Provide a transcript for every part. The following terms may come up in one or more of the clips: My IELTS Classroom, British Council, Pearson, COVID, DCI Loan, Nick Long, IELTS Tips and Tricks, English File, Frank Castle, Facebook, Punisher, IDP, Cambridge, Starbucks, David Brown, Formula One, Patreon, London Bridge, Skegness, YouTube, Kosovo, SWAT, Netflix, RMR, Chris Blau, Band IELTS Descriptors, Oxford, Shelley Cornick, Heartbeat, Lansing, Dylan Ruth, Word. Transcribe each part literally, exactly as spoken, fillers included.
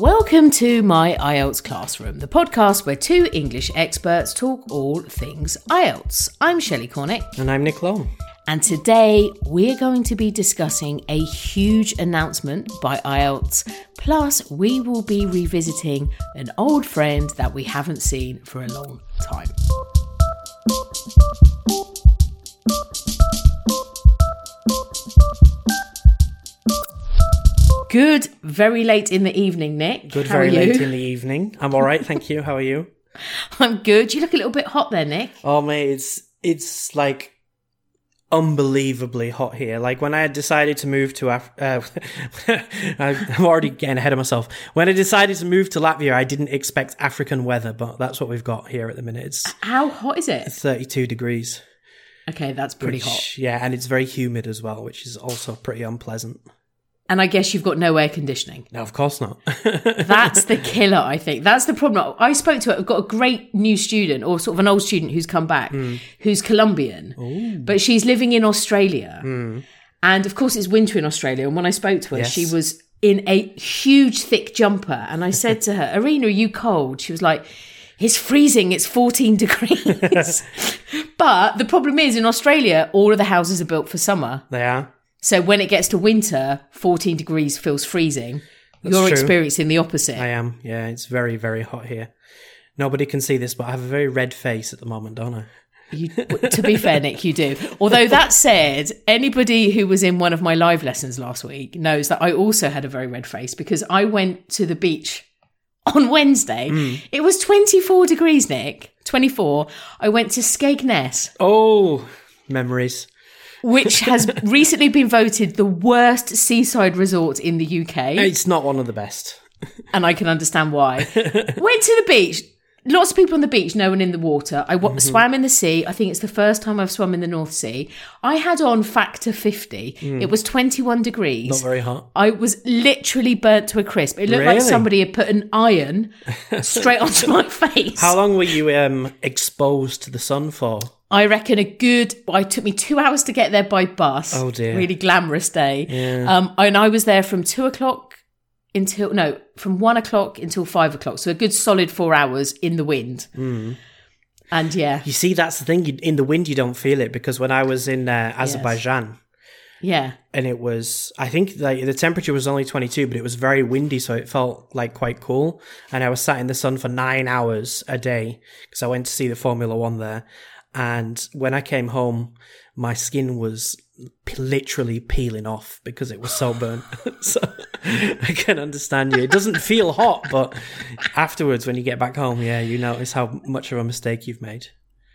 Welcome to My I E L T S Classroom, the podcast where two English experts talk all things I E L T S. I'm Shelley Cornick. And I'm Nick Long. And today we're going to be discussing a huge announcement by I E L T S. Plus, we will be revisiting an old friend that we haven't seen for a long time. Good, very late in the evening, Nick. Good, How very late in the evening. I'm all right, thank you. How are you? I'm good. You look a little bit hot there, Nick. Oh, mate, it's it's like unbelievably hot here. Like when I decided to move to Af- uh, I'm already getting ahead of myself. When I decided to move to Latvia, I didn't expect African weather, but that's what we've got here at the minute. It's How hot is it? thirty-two degrees. Okay, that's pretty which, hot. Yeah, and it's very humid as well, which is also pretty unpleasant. And I guess you've got no air conditioning. No, of course not. That's the killer, I think. That's the problem. I spoke to, I've got a great new student or sort of an old student who's come back, mm. who's Colombian, Ooh. But she's living in Australia. Mm. And of course it's winter in Australia. And when I spoke to her, yes. she was in a huge thick jumper. And I said to her, Irina, are you cold? She was like, it's freezing, it's fourteen degrees. But the problem is in Australia, all of the houses are built for summer. They are. So when it gets to winter, fourteen degrees feels freezing. That's You're true. Experiencing the opposite. I am. Yeah, it's very, very hot here. Nobody can see this, but I have a very red face at the moment, don't I? You, to be fair, Nick, you do. Although that said, anybody who was in one of my live lessons last week knows that I also had a very red face because I went to the beach on Wednesday. Mm. It was twenty-four degrees, Nick. twenty-four. I went to Skegness. Oh, memories. Which has recently been voted the worst seaside resort in the U K. It's not one of the best. And I can understand why. Went to the beach. Lots of people on the beach, no one in the water. I w- mm-hmm. swam in the sea. I think it's the first time I've swum in the North Sea. I had on factor fifty. Mm. It was twenty-one degrees. Not very hot. I was literally burnt to a crisp. It looked really? like somebody had put an iron straight onto my face. How long were you um, exposed to the sun for? I reckon a good, well, it took me two hours to get there by bus. Oh dear. Really glamorous day. Yeah. Um, and I was there from two o'clock until, no, from one o'clock until five o'clock. So a good solid four hours in the wind. Mm. And yeah. You see, that's the thing. In the wind, you don't feel it because when I was in uh, Azerbaijan. Yes. Yeah. And it was, I think like the temperature was only twenty-two, but it was very windy. So it felt like quite cool. And I was sat in the sun for nine hours a day because I went to see the Formula One there. And when I came home, my skin was p- literally peeling off because it was so burnt. So I can understand you. It doesn't feel hot, but afterwards when you get back home, yeah, you notice how much of a mistake you've made.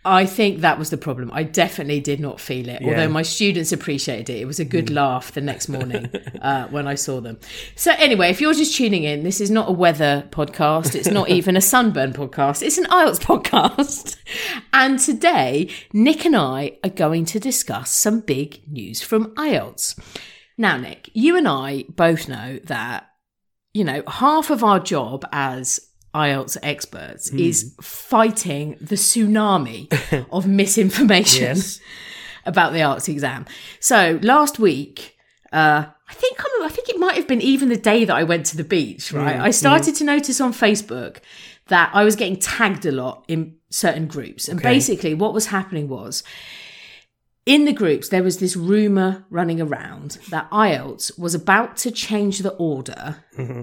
I think that was the problem. I definitely did not feel it, yeah. although my students appreciated it. It was a good mm. laugh the next morning uh, when I saw them. So anyway, if you're just tuning in, this is not a weather podcast. It's not even a sunburn podcast. It's an I E L T S podcast. And today, Nick and I are going to discuss some big news from I E L T S. Now, Nick, you and I both know that, you know, half of our job as I E L T S experts mm. is fighting the tsunami of misinformation yes. about the I E L T S exam. So last week, uh, I think I, remember, I think it might have been even the day that I went to the beach, right? Mm. I started mm. to notice on Facebook that I was getting tagged a lot in certain groups. And okay. basically what was happening was, in the groups, there was this rumour running around that I E L T S was about to change the order mm-hmm.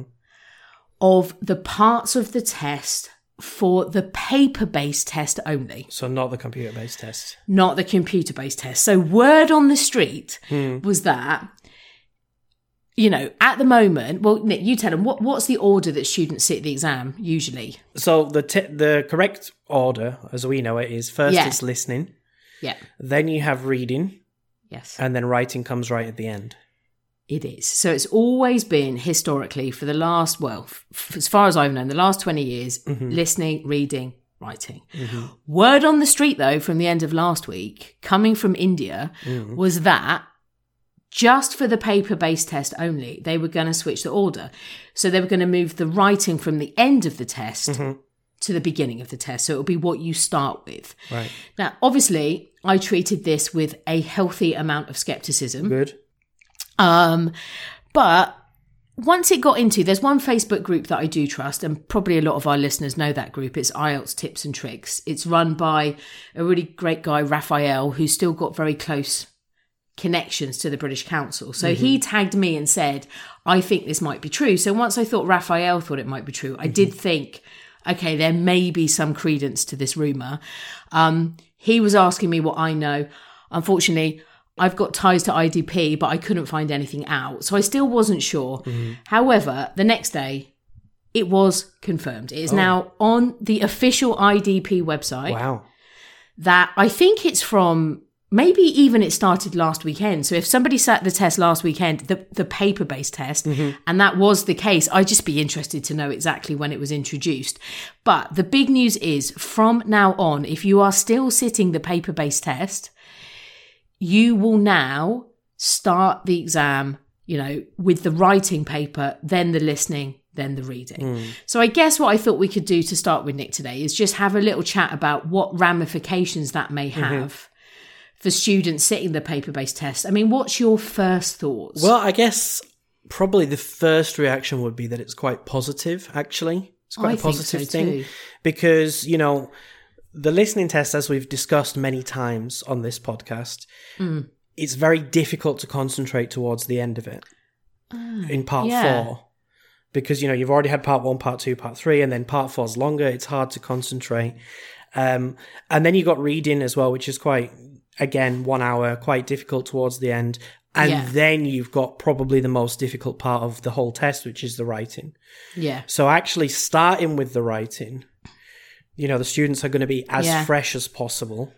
of the parts of the test for the paper-based test only. So not the computer-based test. Not the computer-based test. So word on the street mm. was that, you know, at the moment, well, Nick, you tell them, what, what's the order that students sit the exam usually? So the te- the correct order, as we know it, is first yeah. it's listening. Yeah. Then you have reading. Yes. And then writing comes right at the end. It is. So it's always been historically for the last, well, f- as far as I've known, the last twenty years, mm-hmm. listening, reading, writing. Mm-hmm. Word on the street, though, from the end of last week, coming from India, mm. was that just for the paper-based test only, they were going to switch the order. So they were going to move the writing from the end of the test mm-hmm. to the beginning of the test. So it'll be what you start with. Right. Now, obviously, I treated this with a healthy amount of skepticism. Good. Um, but Once it got into, there's one Facebook group that I do trust, and probably a lot of our listeners know that group. It's I E L T S Tips and Tricks. It's run by a really great guy, Raphael, who's still got very close connections to the British Council. So mm-hmm. he tagged me and said, I think this might be true. So once I thought Raphael thought it might be true, I mm-hmm. did think, okay, there may be some credence to this rumour. Um, he was asking me what I know. Unfortunately, I've got ties to I D P, but I couldn't find anything out. So I still wasn't sure. Mm-hmm. However, the next day, it was confirmed. It is oh. now on the official I D P website. Wow. That I think it's from, maybe even it started last weekend. So if somebody sat the test last weekend, the, the paper-based test, mm-hmm. and that was the case, I'd just be interested to know exactly when it was introduced. But the big news is, from now on, if you are still sitting the paper-based test, you will now start the exam, you know, with the writing paper, then the listening, then the reading. Mm. So I guess what I thought we could do to start with, Nick, today is just have a little chat about what ramifications that may have mm-hmm. for students sitting the paper-based test. I mean, what's your first thoughts? Well, I guess probably the first reaction would be that it's quite positive, actually. It's quite I a positive so, thing too. Because, you know, the listening test, as we've discussed many times on this podcast, mm. it's very difficult to concentrate towards the end of it uh, in part yeah. four. Because, you know, you've already had part one, part two, part three, and then part four's longer. It's hard to concentrate. Um, and then you got reading as well, which is quite, again, one hour, quite difficult towards the end. And yeah. then you've got probably the most difficult part of the whole test, which is the writing. Yeah. So actually starting with the writing, you know, the students are going to be as yeah. fresh as possible.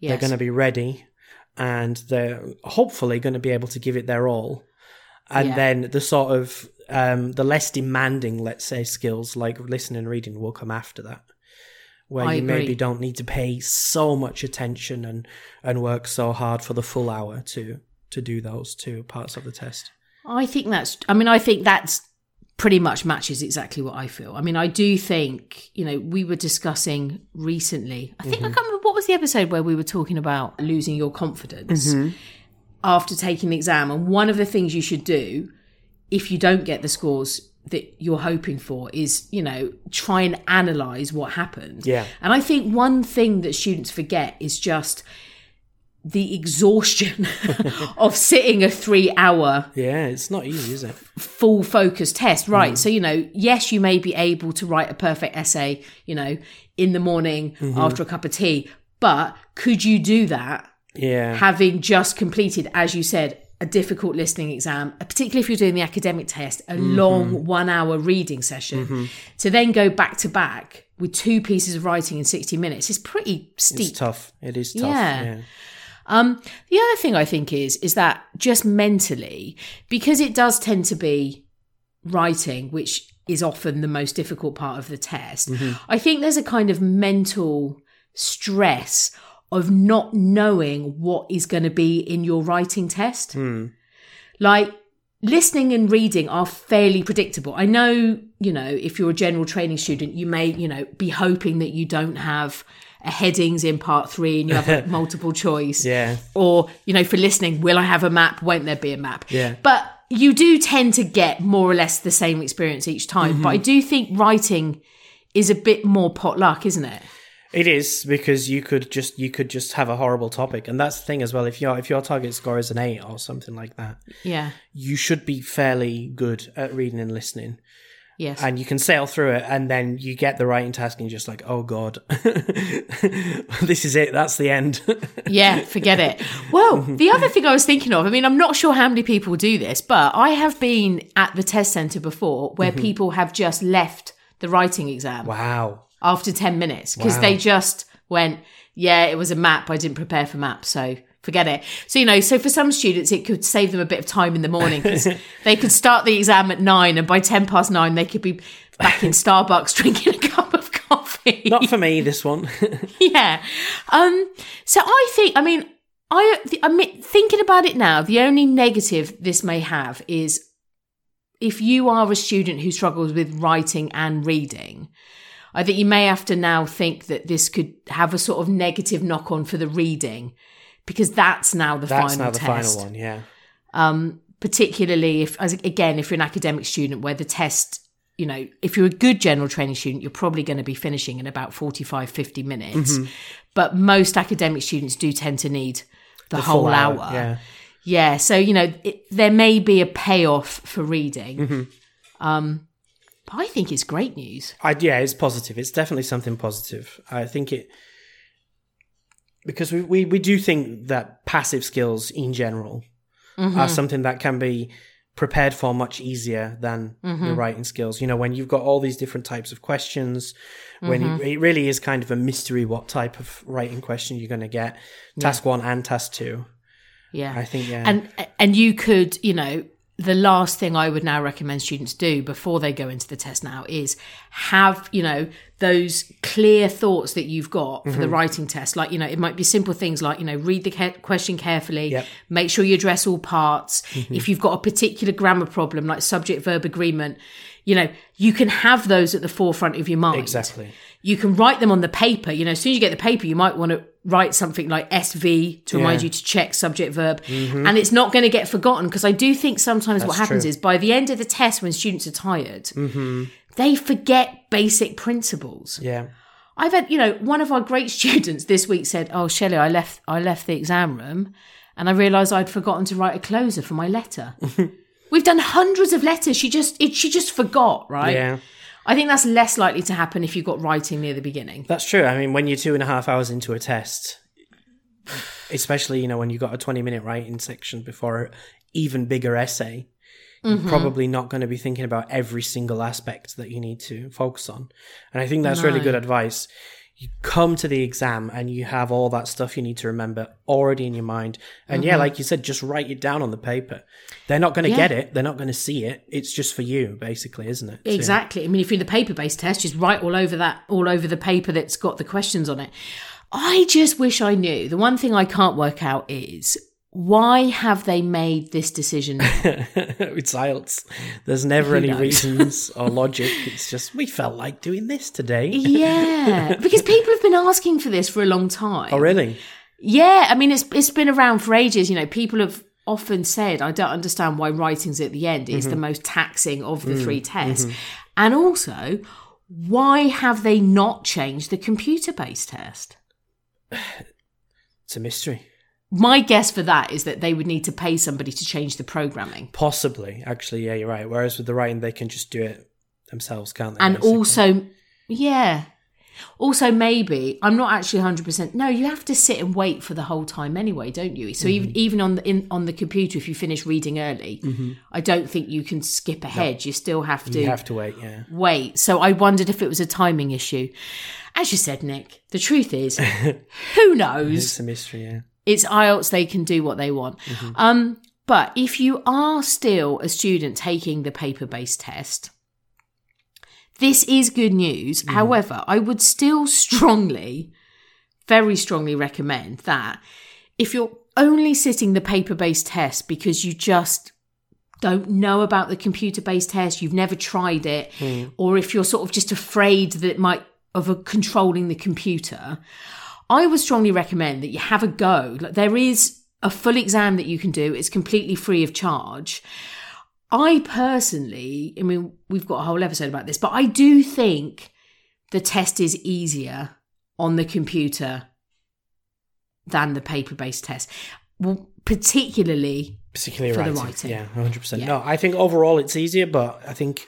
Yes. They're going to be ready and they're hopefully going to be able to give it their all. And yeah. then the sort of, um, the less demanding, let's say, skills like listening and reading will come after that, where I you agree. maybe don't need to pay so much attention and, and work so hard for the full hour to, to do those two parts of the test. I think that's, I mean, I think that's, pretty much matches exactly what I feel. I mean, I do think, you know, we were discussing recently, I think mm-hmm. I can't remember, what was the episode where we were talking about losing your confidence mm-hmm. after taking the exam? And one of the things you should do if you don't get the scores that you're hoping for is, you know, try and analyse what happened. Yeah. And I think one thing that students forget is just the exhaustion of sitting a three hour, yeah, it's not easy, is it, full focus test, right? Mm. So, you know, yes, you may be able to write a perfect essay, you know, in the morning mm-hmm. after a cup of tea, but could you do that yeah having just completed, as you said, a difficult listening exam, particularly if you're doing the academic test, a mm-hmm. long one hour reading session, mm-hmm. to then go back to back with two pieces of writing in sixty minutes is pretty steep. It's tough. It is tough. Yeah. yeah. Um, the other thing I think is, is that just mentally, because it does tend to be writing, which is often the most difficult part of the test, mm-hmm. I think there's a kind of mental stress of not knowing what is going to be in your writing test. Mm. Like, listening and reading are fairly predictable. I know, you know, if you're a general training student, you may, you know, be hoping that you don't have headings in part three and you have like multiple choice. Yeah. Or, you know, for listening, will I have a map? Won't there be a map? Yeah. But you do tend to get more or less the same experience each time. Mm-hmm. But I do think writing is a bit more potluck, isn't it? It is, because you could just you could just have a horrible topic. And that's the thing as well, if your if your target score is an eight or something like that, yeah, you should be fairly good at reading and listening. Yes. And you can sail through it, and then you get the writing task and you're just like, oh God, this is it. That's the end. Yeah, forget it. Well, the other thing I was thinking of, I mean, I'm not sure how many people do this, but I have been at the test centre before where mm-hmm. people have just left the writing exam. Wow. After ten minutes, because wow. they just went, yeah, it was a map. I didn't prepare for map, so forget it. So, you know, so for some students, it could save them a bit of time in the morning, because they could start the exam at nine and by ten past nine, they could be back in Starbucks drinking a cup of coffee. Not for me, this one. yeah. Um, so I think, I mean, I, I mean, thinking about it now, the only negative this may have is if you are a student who struggles with writing and reading, I think you may have to now think that this could have a sort of negative knock-on for the reading, because that's now the that's final test. That's now the test. final one, yeah. Um, particularly if, as again, if you're an academic student where the test, you know, if you're a good general training student, you're probably going to be finishing in about forty-five, fifty minutes. Mm-hmm. But most academic students do tend to need the, the whole hour. hour. Yeah. Yeah. So, you know, it, there may be a payoff for reading. Mm-hmm. Um, but I think it's great news. I, yeah, it's positive. It's definitely something positive. I think it... Because we, we, we do think that passive skills in general mm-hmm. are something that can be prepared for much easier than mm-hmm. the writing skills. You know, when you've got all these different types of questions, when mm-hmm. it, it really is kind of a mystery what type of writing question you're going to get, task yeah. one and task two. Yeah. I think, yeah. And, and you could, you know, the last thing I would now recommend students do before they go into the test now is have, you know, those clear thoughts that you've got for mm-hmm. the writing test. Like, you know, it might be simple things like, you know, read the ca- question carefully, yep. make sure you address all parts. Mm-hmm. If you've got a particular grammar problem, like subject verb agreement, you know, you can have those at the forefront of your mind. Exactly. You can write them on the paper. You know, as soon as you get the paper, you might want to write something like S V to remind yeah. you to check subject verb. Mm-hmm. And it's not going to get forgotten, because I do think sometimes That's what happens true. Is by the end of the test, when students are tired, mm-hmm. they forget basic principles. Yeah. I've had, you know, one of our great students this week said, oh, Shelley, I left, I left the exam room and I realised I'd forgotten to write a closer for my letter. We've done hundreds of letters. She just, it, she just forgot, right? Yeah. I think that's less likely to happen if you've got writing near the beginning. That's true. I mean, when you're two and a half hours into a test, especially, you know, when you've got a twenty-minute writing section before an even bigger essay, mm-hmm. you're probably not going to be thinking about every single aspect that you need to focus on. And I think that's no. really good advice. You come to the exam and you have all that stuff you need to remember already in your mind. And mm-hmm. yeah, like you said, just write it down on the paper. They're not going to yeah. get it. They're not going to see it. It's just for you, basically, isn't it? Exactly. So, I mean, if you're in the paper-based test, just write all over that, all over the paper that's got the questions on it. I just wish I knew. The one thing I can't work out is, why have they made this decision? It's I E L T S. There's never any reasons or logic. It's just, we felt like doing this today. Yeah, because people have been asking for this for a long time. Oh, really? Yeah, I mean, it's it's been around for ages. You know, people have often said, I don't understand why writing's at the end. It's mm-hmm. the most taxing of the mm-hmm. three tests. Mm-hmm. And also, why have they not changed the computer-based test? It's a mystery. My guess for that is that they would need to pay somebody to change the programming. Possibly, actually, yeah, you're right. Whereas with the writing, they can just do it themselves, can't they? And basically? also, yeah. Also, maybe, I'm not actually one hundred percent. No, you have to sit and wait for the whole time anyway, don't you? So mm-hmm. even even on the in, on the computer, if you finish reading early, mm-hmm. I don't think you can skip ahead. No. You still have to, you have to wait, yeah. wait. So I wondered if it was a timing issue. As you said, Nick, the truth is, who knows? It's a mystery, yeah. It's I E L T S, they can do what they want. Mm-hmm. Um, but if you are still a student taking the paper-based test, this is good news. Mm. However, I would still strongly, very strongly recommend that if you're only sitting the paper-based test because you just don't know about the computer-based test, you've never tried it, mm. or if you're sort of just afraid that it might of a, controlling the computer, I would strongly recommend that you have a go. Like, there is a full exam that you can do. It's completely free of charge. I personally, I mean, we've got a whole episode about this, but I do think the test is easier on the computer than the paper-based test, well, particularly, particularly for writing. the writing. Yeah, one hundred percent. Yeah. No, I think overall it's easier, but I think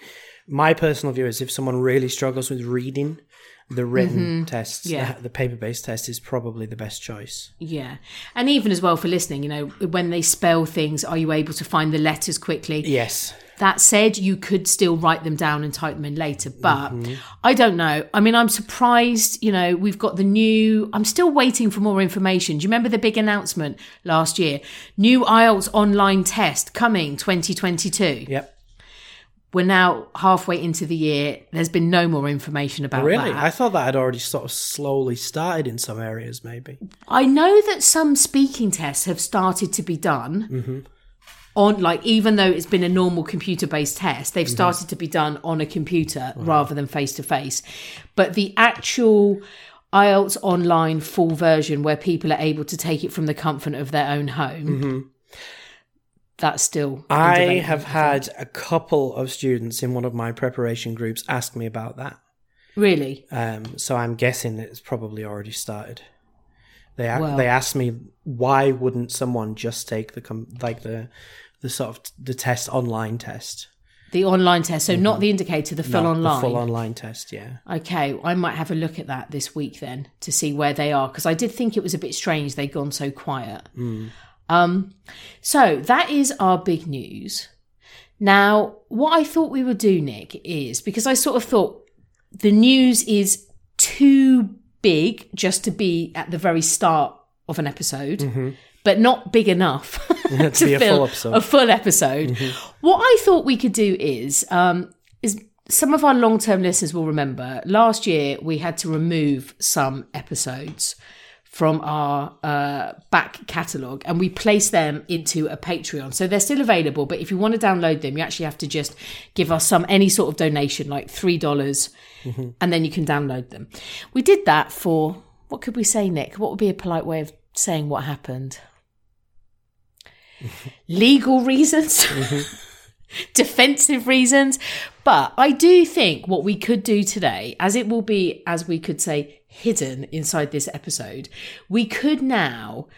my personal view is if someone really struggles with reading, the written mm-hmm. test, yeah. the, the paper-based test is probably the best choice. Yeah. And even as well for listening, you know, when they spell things, are you able to find the letters quickly? Yes. That said, you could still write them down and type them in later. But mm-hmm. I don't know. I mean, I'm surprised, you know, we've got the new... I'm still waiting for more information. Do you remember the big announcement last year? New I E L T S online test coming twenty twenty-two. Yep. We're now halfway into the year. There's been no more information about that. Really? I thought that had already sort of slowly started in some areas, maybe. I know that some speaking tests have started to be done mm-hmm. on, like, even though it's been a normal computer-based test, they've mm-hmm. started to be done on a computer wow. rather than face-to-face. But the actual I E L T S online full version where people are able to take it from the comfort of their own home... Mm-hmm. that's still... I have had a couple of students in one of my preparation groups ask me about that. Really? Um, so I'm guessing it's probably already started. They well, they asked me, why wouldn't someone just take the like the the sort of the test online test? The online test, so mm-hmm. not the indicator, the full no, online. The full online test, yeah. Okay, I might have a look at that this week then to see where they are, because I did think it was a bit strange they'd gone so quiet. Mm. Um, so that is our big news. Now, what I thought we would do, Nick, is because I sort of thought the news is too big just to be at the very start of an episode, mm-hmm. but not big enough to, to be fill a full episode. A full episode. Mm-hmm. What I thought we could do is, um, is some of our long-term listeners will remember last year we had to remove some episodes from our uh, back catalogue, and we place them into a Patreon. So they're still available, but if you want to download them, you actually have to just give us some any sort of donation, like three dollars, mm-hmm. and then you can download them. We did that for, what could we say, Nick? What would be a polite way of saying what happened? Legal reasons, mm-hmm. defensive reasons. But I do think what we could do today, as it will be, as we could say, hidden inside this episode, we could now,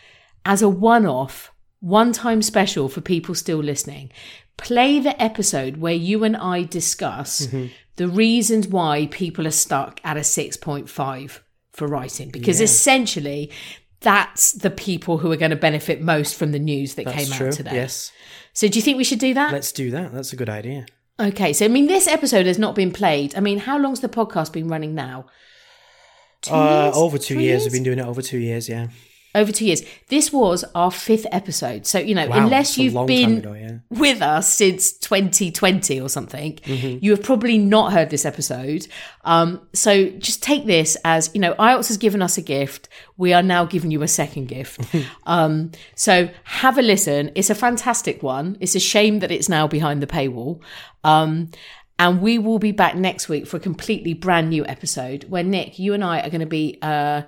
as a one-off, one-time special for people still listening, play the episode where you and I discuss mm-hmm. the reasons why people are stuck at a six point five for writing, because yeah. essentially that's the people who are going to benefit most from the news that that's came true. Out today. Yes. So do you think we should do that? Let's do that. That's a good idea. Okay. So, I mean, this episode has not been played. I mean, how long's the podcast been running now? Two uh, over two years. years. We've been doing it over two years, yeah. Over two years. This was our fifth episode. So, you know, wow, unless you've been ago, yeah. with us since twenty twenty or something, mm-hmm. you have probably not heard this episode. Um, so just take this as, you know, I E L T S has given us a gift. We are now giving you a second gift. um, so have a listen. It's a fantastic one. It's a shame that it's now behind the paywall. Um And we will be back next week for a completely brand new episode where, Nick, you and I are going to be uh,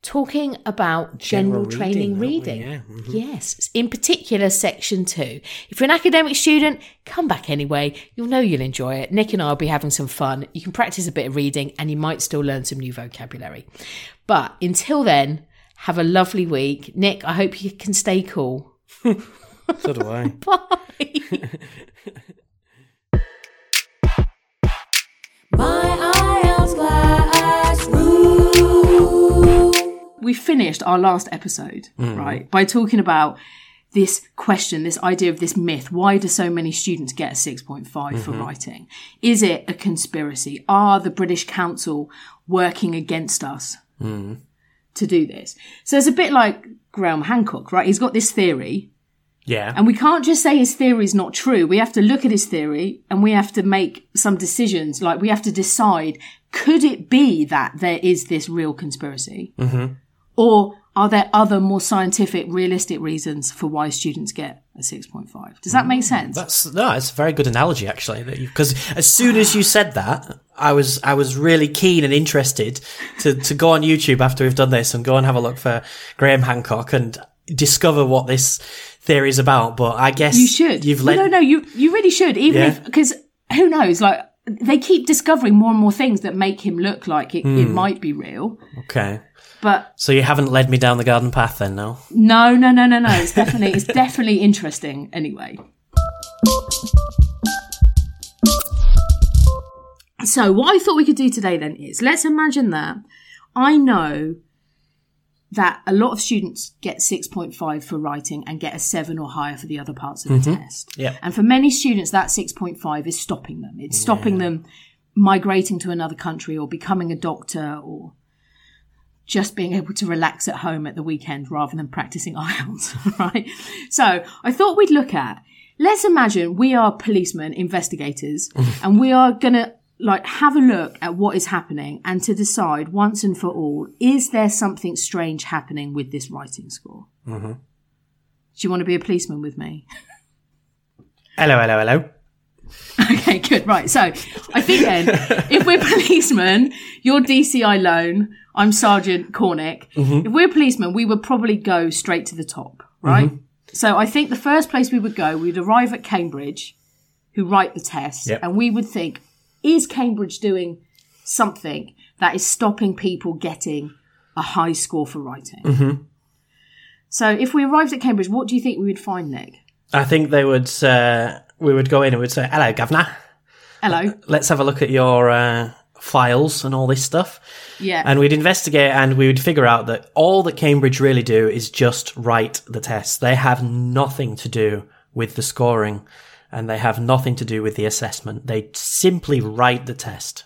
talking about general, general training reading. reading. Yeah. Mm-hmm. Yes, in particular, section two. If you're an academic student, come back anyway. You'll know you'll enjoy it. Nick and I will be having some fun. You can practice a bit of reading and you might still learn some new vocabulary. But until then, have a lovely week. Nick, I hope you can stay cool. So do I. Bye. My I E L T S Classroom. We finished our last episode, mm. right, by talking about this question, this idea of this myth. Why do so many students get a six point five mm-hmm. for writing? Is it a conspiracy? Are the British Council working against us mm. to do this? So it's a bit like Graham Hancock, right? He's got this theory. Yeah. And we can't just say his theory is not true. We have to look at his theory and we have to make some decisions. Like, we have to decide, could it be that there is this real conspiracy? Mm-hmm. Or are there other more scientific, realistic reasons for why students get a six point five? Does that make sense? That's no, it's a very good analogy, actually. Because as soon as you said that, I was I was really keen and interested to, to go on YouTube after we've done this and go and have a look for Graham Hancock and discover what this theory is about. But I guess you should. You've led- no, no, no, you you really should. Even yeah. if, because who knows? Like, they keep discovering more and more things that make him look like it, mm. it might be real. Okay, but so you haven't led me down the garden path, then? No, no, no, no, no, no. It's definitely it's definitely interesting. Anyway, so what I thought we could do today then is, let's imagine that I know that a lot of students get six point five for writing and get a seven or higher for the other parts of mm-hmm. the test. Yeah. And for many students, that six point five is stopping them. It's stopping yeah. them migrating to another country or becoming a doctor or just being able to relax at home at the weekend rather than practicing I E L T S, right? So I thought we'd look at, let's imagine we are policemen, investigators, and we are going to like have a look at what is happening and to decide once and for all, is there something strange happening with this writing score? Mm-hmm. Do you want to be a policeman with me? Hello, hello, hello. Okay, good. Right. So I think then if we're policemen, you're D C I Loan, I'm Sergeant Cornick. Mm-hmm. If we're policemen, we would probably go straight to the top, right? Mm-hmm. So I think the first place we would go, we'd arrive at Cambridge, who write the test, yep. and we would think, is Cambridge doing something that is stopping people getting a high score for writing? Mm-hmm. So if we arrived at Cambridge, what do you think we would find, Nick? I think they would. Uh, we would go in and we'd say, hello, governor. Hello. Let's have a look at your uh, files and all this stuff. Yeah. And we'd investigate and we would figure out that all that Cambridge really do is just write the test. They have nothing to do with the scoring and they have nothing to do with the assessment. They simply write the test.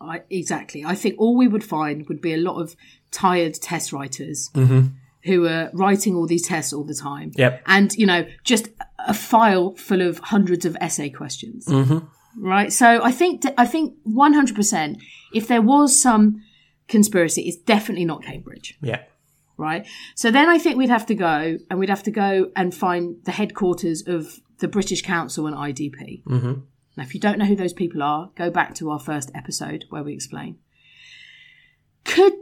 I, exactly. I think all we would find would be a lot of tired test writers mm-hmm. who are writing all these tests all the time. Yep. And, you know, just a file full of hundreds of essay questions. Mm-hmm. Right. So I think I think one hundred percent, if there was some conspiracy, it's definitely not Cambridge. Yeah. Right. So then I think we'd have to go and we'd have to go and find the headquarters of the British Council and I D P. Mm-hmm. Now, if you don't know who those people are, go back to our first episode where we explain. Could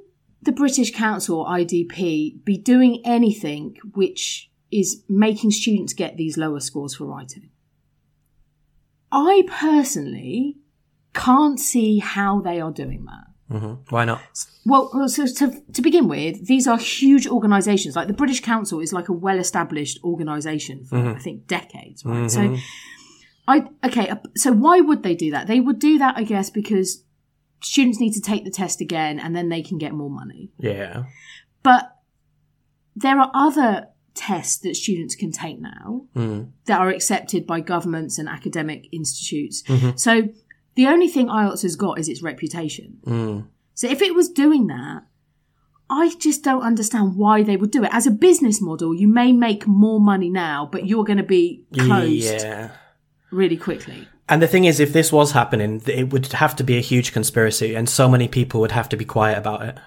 the British Council or I D P be doing anything which is making students get these lower scores for writing? I personally can't see how they are doing that. Mm-hmm. Why not? Well, so to, to begin with, these are huge organisations. Like the British Council is like a well-established organisation for, mm-hmm. I think, decades. Right? Mm-hmm. So, I okay. So why would they do that? They would do that, I guess, because students need to take the test again, and then they can get more money. Yeah. But there are other tests that students can take now mm. that are accepted by governments and academic institutes. Mm-hmm. So the only thing I E L T S has got is its reputation. Mm. So if it was doing that, I just don't understand why they would do it. As a business model, you may make more money now, but you're going to be closed yeah. really quickly. And the thing is, if this was happening, it would have to be a huge conspiracy and so many people would have to be quiet about it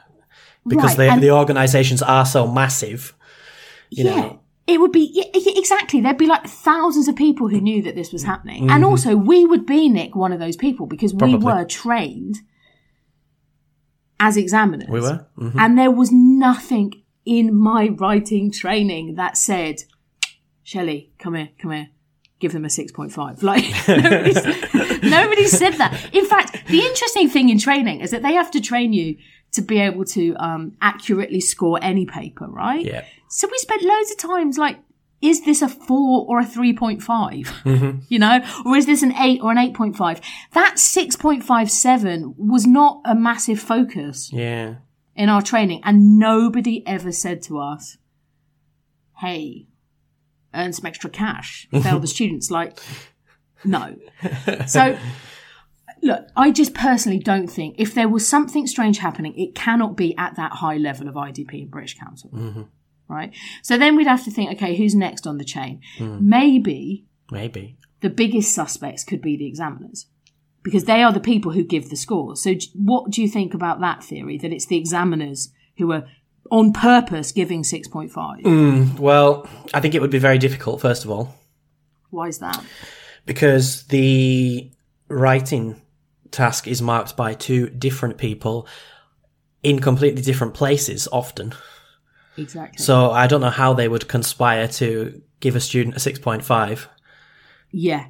because right. they, the organisations are so massive. You yeah, know. It would be, yeah, exactly. There'd be like thousands of people who knew that this was happening. Mm-hmm. And also we would be, Nick, one of those people because Probably. we were trained as examiners. We were. Mm-hmm. And there was nothing in my writing training that said, Shelley, come here, come here. Give them a six point five. Like, nobody said that. In fact, the interesting thing in training is that they have to train you to be able to um, accurately score any paper, right? Yeah. So we spent loads of times like, is this a four or a three point five? Mm-hmm. You know? Or is this an eight or an eight point five? That six point five seven was not a massive focus yeah. in our training. And nobody ever said to us, hey, earn some extra cash, fail the students. Like, no. So, look, I just personally don't think, if there was something strange happening, it cannot be at that high level of I D P and British Council, mm-hmm. right? So then we'd have to think, okay, who's next on the chain? Mm. Maybe, Maybe the biggest suspects could be the examiners because they are the people who give the scores. So what do you think about that theory, that it's the examiners who are on purpose giving six point five? Mm, well, I think it would be very difficult, first of all. Why is that? Because the writing task is marked by two different people in completely different places often. Exactly. So I don't know how they would conspire to give a student a six point five. Yeah.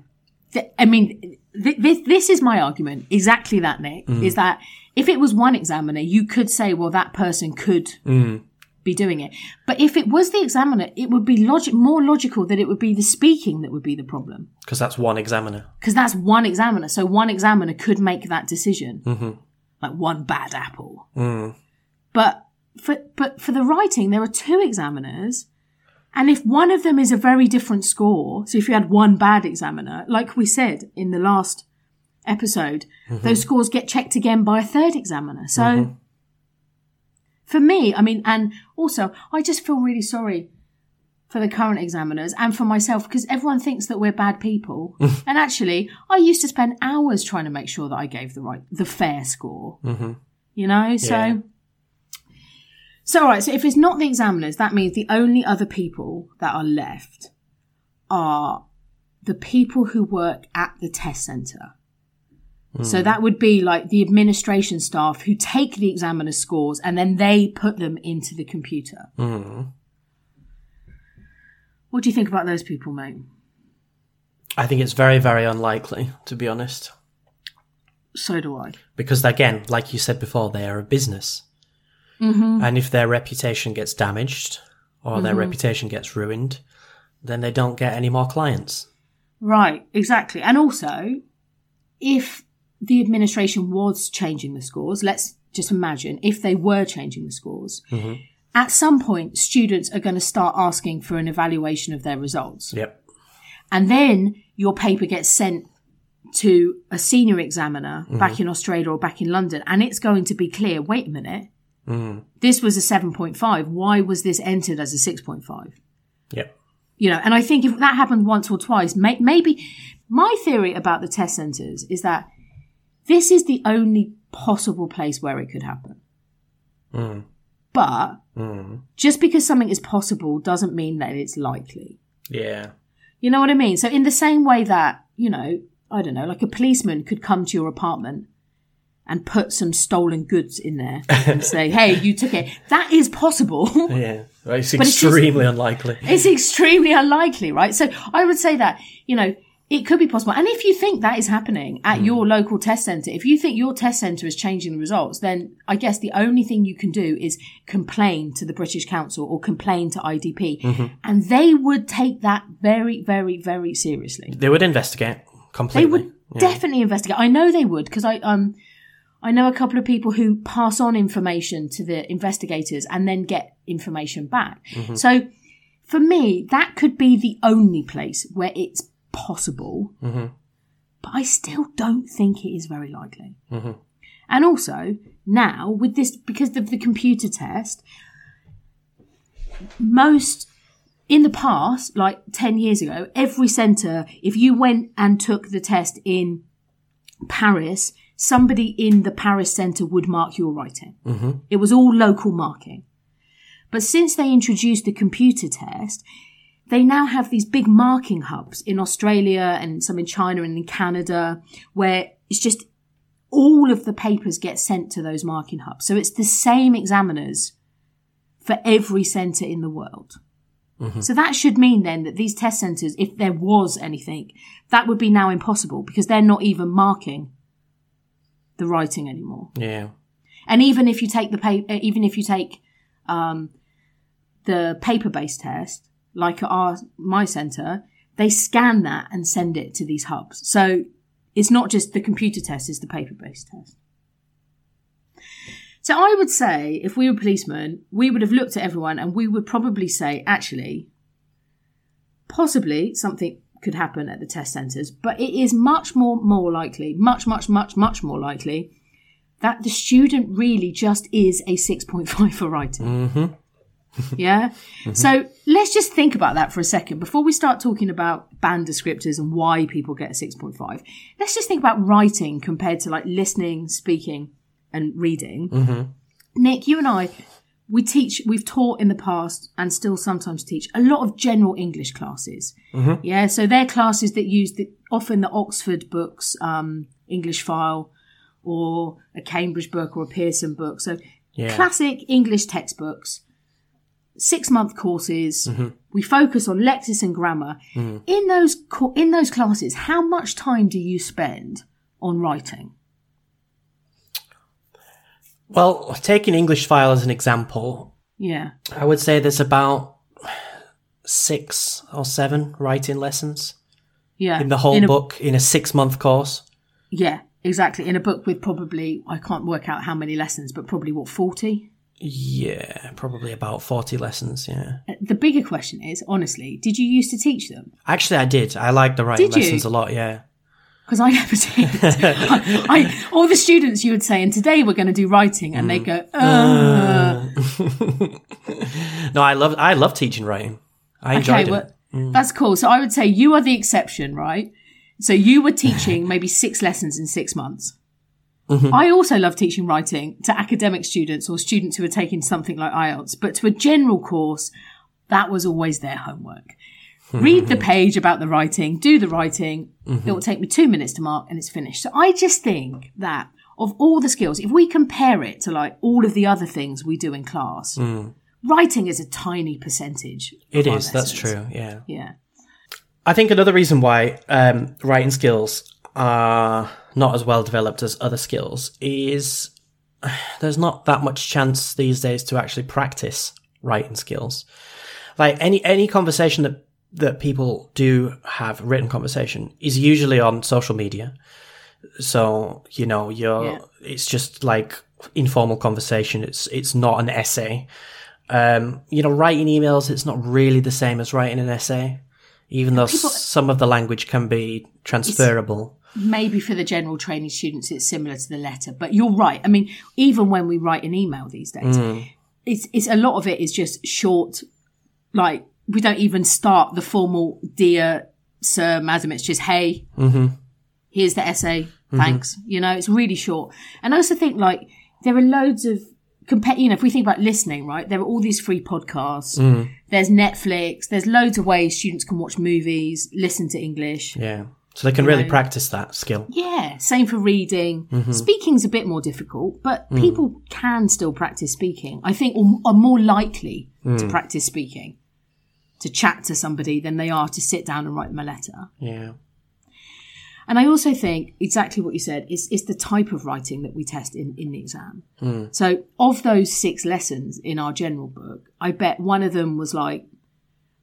Th- I mean, th- this, this is my argument. Exactly that, Nick, mm. is that if it was one examiner, you could say, well, that person could mm. be doing it. But if it was the examiner, it would be log- more logical that it would be the speaking that would be the problem. Because that's one examiner. Because that's one examiner. So one examiner could make that decision. Mm-hmm. Like one bad apple. Mm. But for, but for the writing, there are two examiners. And if one of them is a very different score, so if you had one bad examiner, like we said in the last episode, mm-hmm. those scores get checked again by a third examiner. So mm-hmm. for me, I mean, and also I just feel really sorry for the current examiners and for myself because everyone thinks that we're bad people. And actually, I used to spend hours trying to make sure that I gave the right, the fair score, mm-hmm. you know? So, yeah. so, all right. So if it's not the examiners, that means the only other people that are left are the people who work at the test centre. So that would be like the administration staff who take the examiner's scores and then they put them into the computer. Mm. What do you think about those people, mate? I think it's very, very unlikely, to be honest. So do I. Because, again, like you said before, they are a business. Mm-hmm. And if their reputation gets damaged or mm-hmm. their reputation gets ruined, then they don't get any more clients. Right, exactly. And also, if the administration was changing the scores, let's just imagine if they were changing the scores, mm-hmm. at some point, students are going to start asking for an evaluation of their results. Yep. And then your paper gets sent to a senior examiner mm-hmm. back in Australia or back in London, and it's going to be clear, wait a minute, mm-hmm. this was a seven point five. Why was this entered as a six point five? Yep. You know, and I think if that happened once or twice, may- maybe my theory about the test centres is that this is the only possible place where it could happen. Mm. But mm. just because something is possible doesn't mean that it's likely. Yeah. You know what I mean? So in the same way that, you know, I don't know, like a policeman could come to your apartment and put some stolen goods in there and say, hey, you took it. That is possible. Yeah. Well, it's extremely it's, unlikely. It's extremely unlikely, right? So I would say that, you know, it could be possible. And if you think that is happening at mm. your local test centre, if you think your test centre is changing the results, then I guess the only thing you can do is complain to the British Council or complain to I D P. Mm-hmm. And they would take that very, very, very seriously. They would investigate completely. They would yeah. definitely investigate. I know they would, because I um I know a couple of people who pass on information to the investigators and then get information back. Mm-hmm. So for me, that could be the only place where it's possible, mm-hmm. but I still don't think it is very likely. Mm-hmm. And also now with this, because of the computer test, most in the past, like ten years ago, every centre, if you went and took the test in Paris, somebody in the Paris centre would mark your writing. Mm-hmm. It was all local marking. But since they introduced the computer test, they now have these big marking hubs in Australia and some in China and in Canada, where it's just all of the papers get sent to those marking hubs. So it's the same examiners for every centre in the world. Mm-hmm. So that should mean then that these test centres, if there was anything, that would be now impossible because they're not even marking the writing anymore. Yeah. And even if you take the paper, even if you take um, the paper-based test, like at our, my centre, they scan that and send it to these hubs. So it's not just the computer test, it's the paper-based test. So I would say, if we were policemen, we would have looked at everyone and we would probably say, actually, possibly something could happen at the test centres, but it is much more, more likely, much, much, much, much more likely that the student really just is a six point five for writing. Mm-hmm. Yeah. Mm-hmm. So let's just think about that for a second before we start talking about band descriptors and why people get a six point five. Let's just think about writing compared to like listening, speaking and reading. Mm-hmm. Nick, you and I, we teach, we've taught in the past and still sometimes teach a lot of general English classes. Mm-hmm. Yeah. So they're classes that use the, often the Oxford books, um, English File or a Cambridge book or a Pearson book. So yeah. Classic English textbooks. Six-month courses, mm-hmm. we focus on Lexis and grammar. Mm. In those co- in those classes, how much time do you spend on writing? Well, taking English File as an example, yeah, I would say there's about six or seven writing lessons yeah. in the whole in a, book in a six-month course. Yeah, exactly. In a book with probably, I can't work out how many lessons, but probably, what, forty? Yeah, probably about forty lessons, yeah. The bigger question is, honestly, did you used to teach them? Actually, I did. I liked the writing lessons a lot, yeah. Because I never did. I, I, all the students, you would say, and today we're going to do writing, and mm. they go, uh. No, I love I love teaching writing. I enjoyed okay, well, it. Mm. That's cool. So I would say you are the exception, right? So you were teaching maybe six lessons in six months. Mm-hmm. I also love teaching writing to academic students or students who are taking something like I E L T S, but to a general course, that was always their homework. Mm-hmm. Read the page about the writing, do the writing. Mm-hmm. It will take me two minutes to mark and it's finished. So I just think that of all the skills, if we compare it to like all of the other things we do in class, mm. writing is a tiny percentage. It is. That's true. Yeah. Yeah. I think another reason why um, writing skills are not as well developed as other skills is there's not that much chance these days to actually practice writing skills. Like any any conversation that that people do have, written conversation, is usually on social media. So, you know, you're yeah. it's just like informal conversation. It's it's not an essay. Um, you know, writing emails, it's not really the same as writing an essay, even though people, some of the language can be transferable. Maybe for the general training students, it's similar to the letter, but you're right. I mean, even when we write an email these days, mm. it's it's a lot of it is just short, like we don't even start the formal dear sir, madam. It's just, hey, mm-hmm. here's the essay. Thanks. Mm-hmm. You know, it's really short. And I also think like there are loads of, Compa- you know, if we think about listening, right, there are all these free podcasts. Mm. There's Netflix. There's loads of ways students can watch movies, listen to English. Yeah. So they can you really know. practice that skill. Yeah. Same for reading. Mm-hmm. Speaking's a bit more difficult, but mm. people can still practice speaking. I think or, are more likely mm. to practice speaking, to chat to somebody than they are to sit down and write them a letter. Yeah. And I also think exactly what you said is is the type of writing that we test in, in the exam. Mm. So of those six lessons in our general book, I bet one of them was like,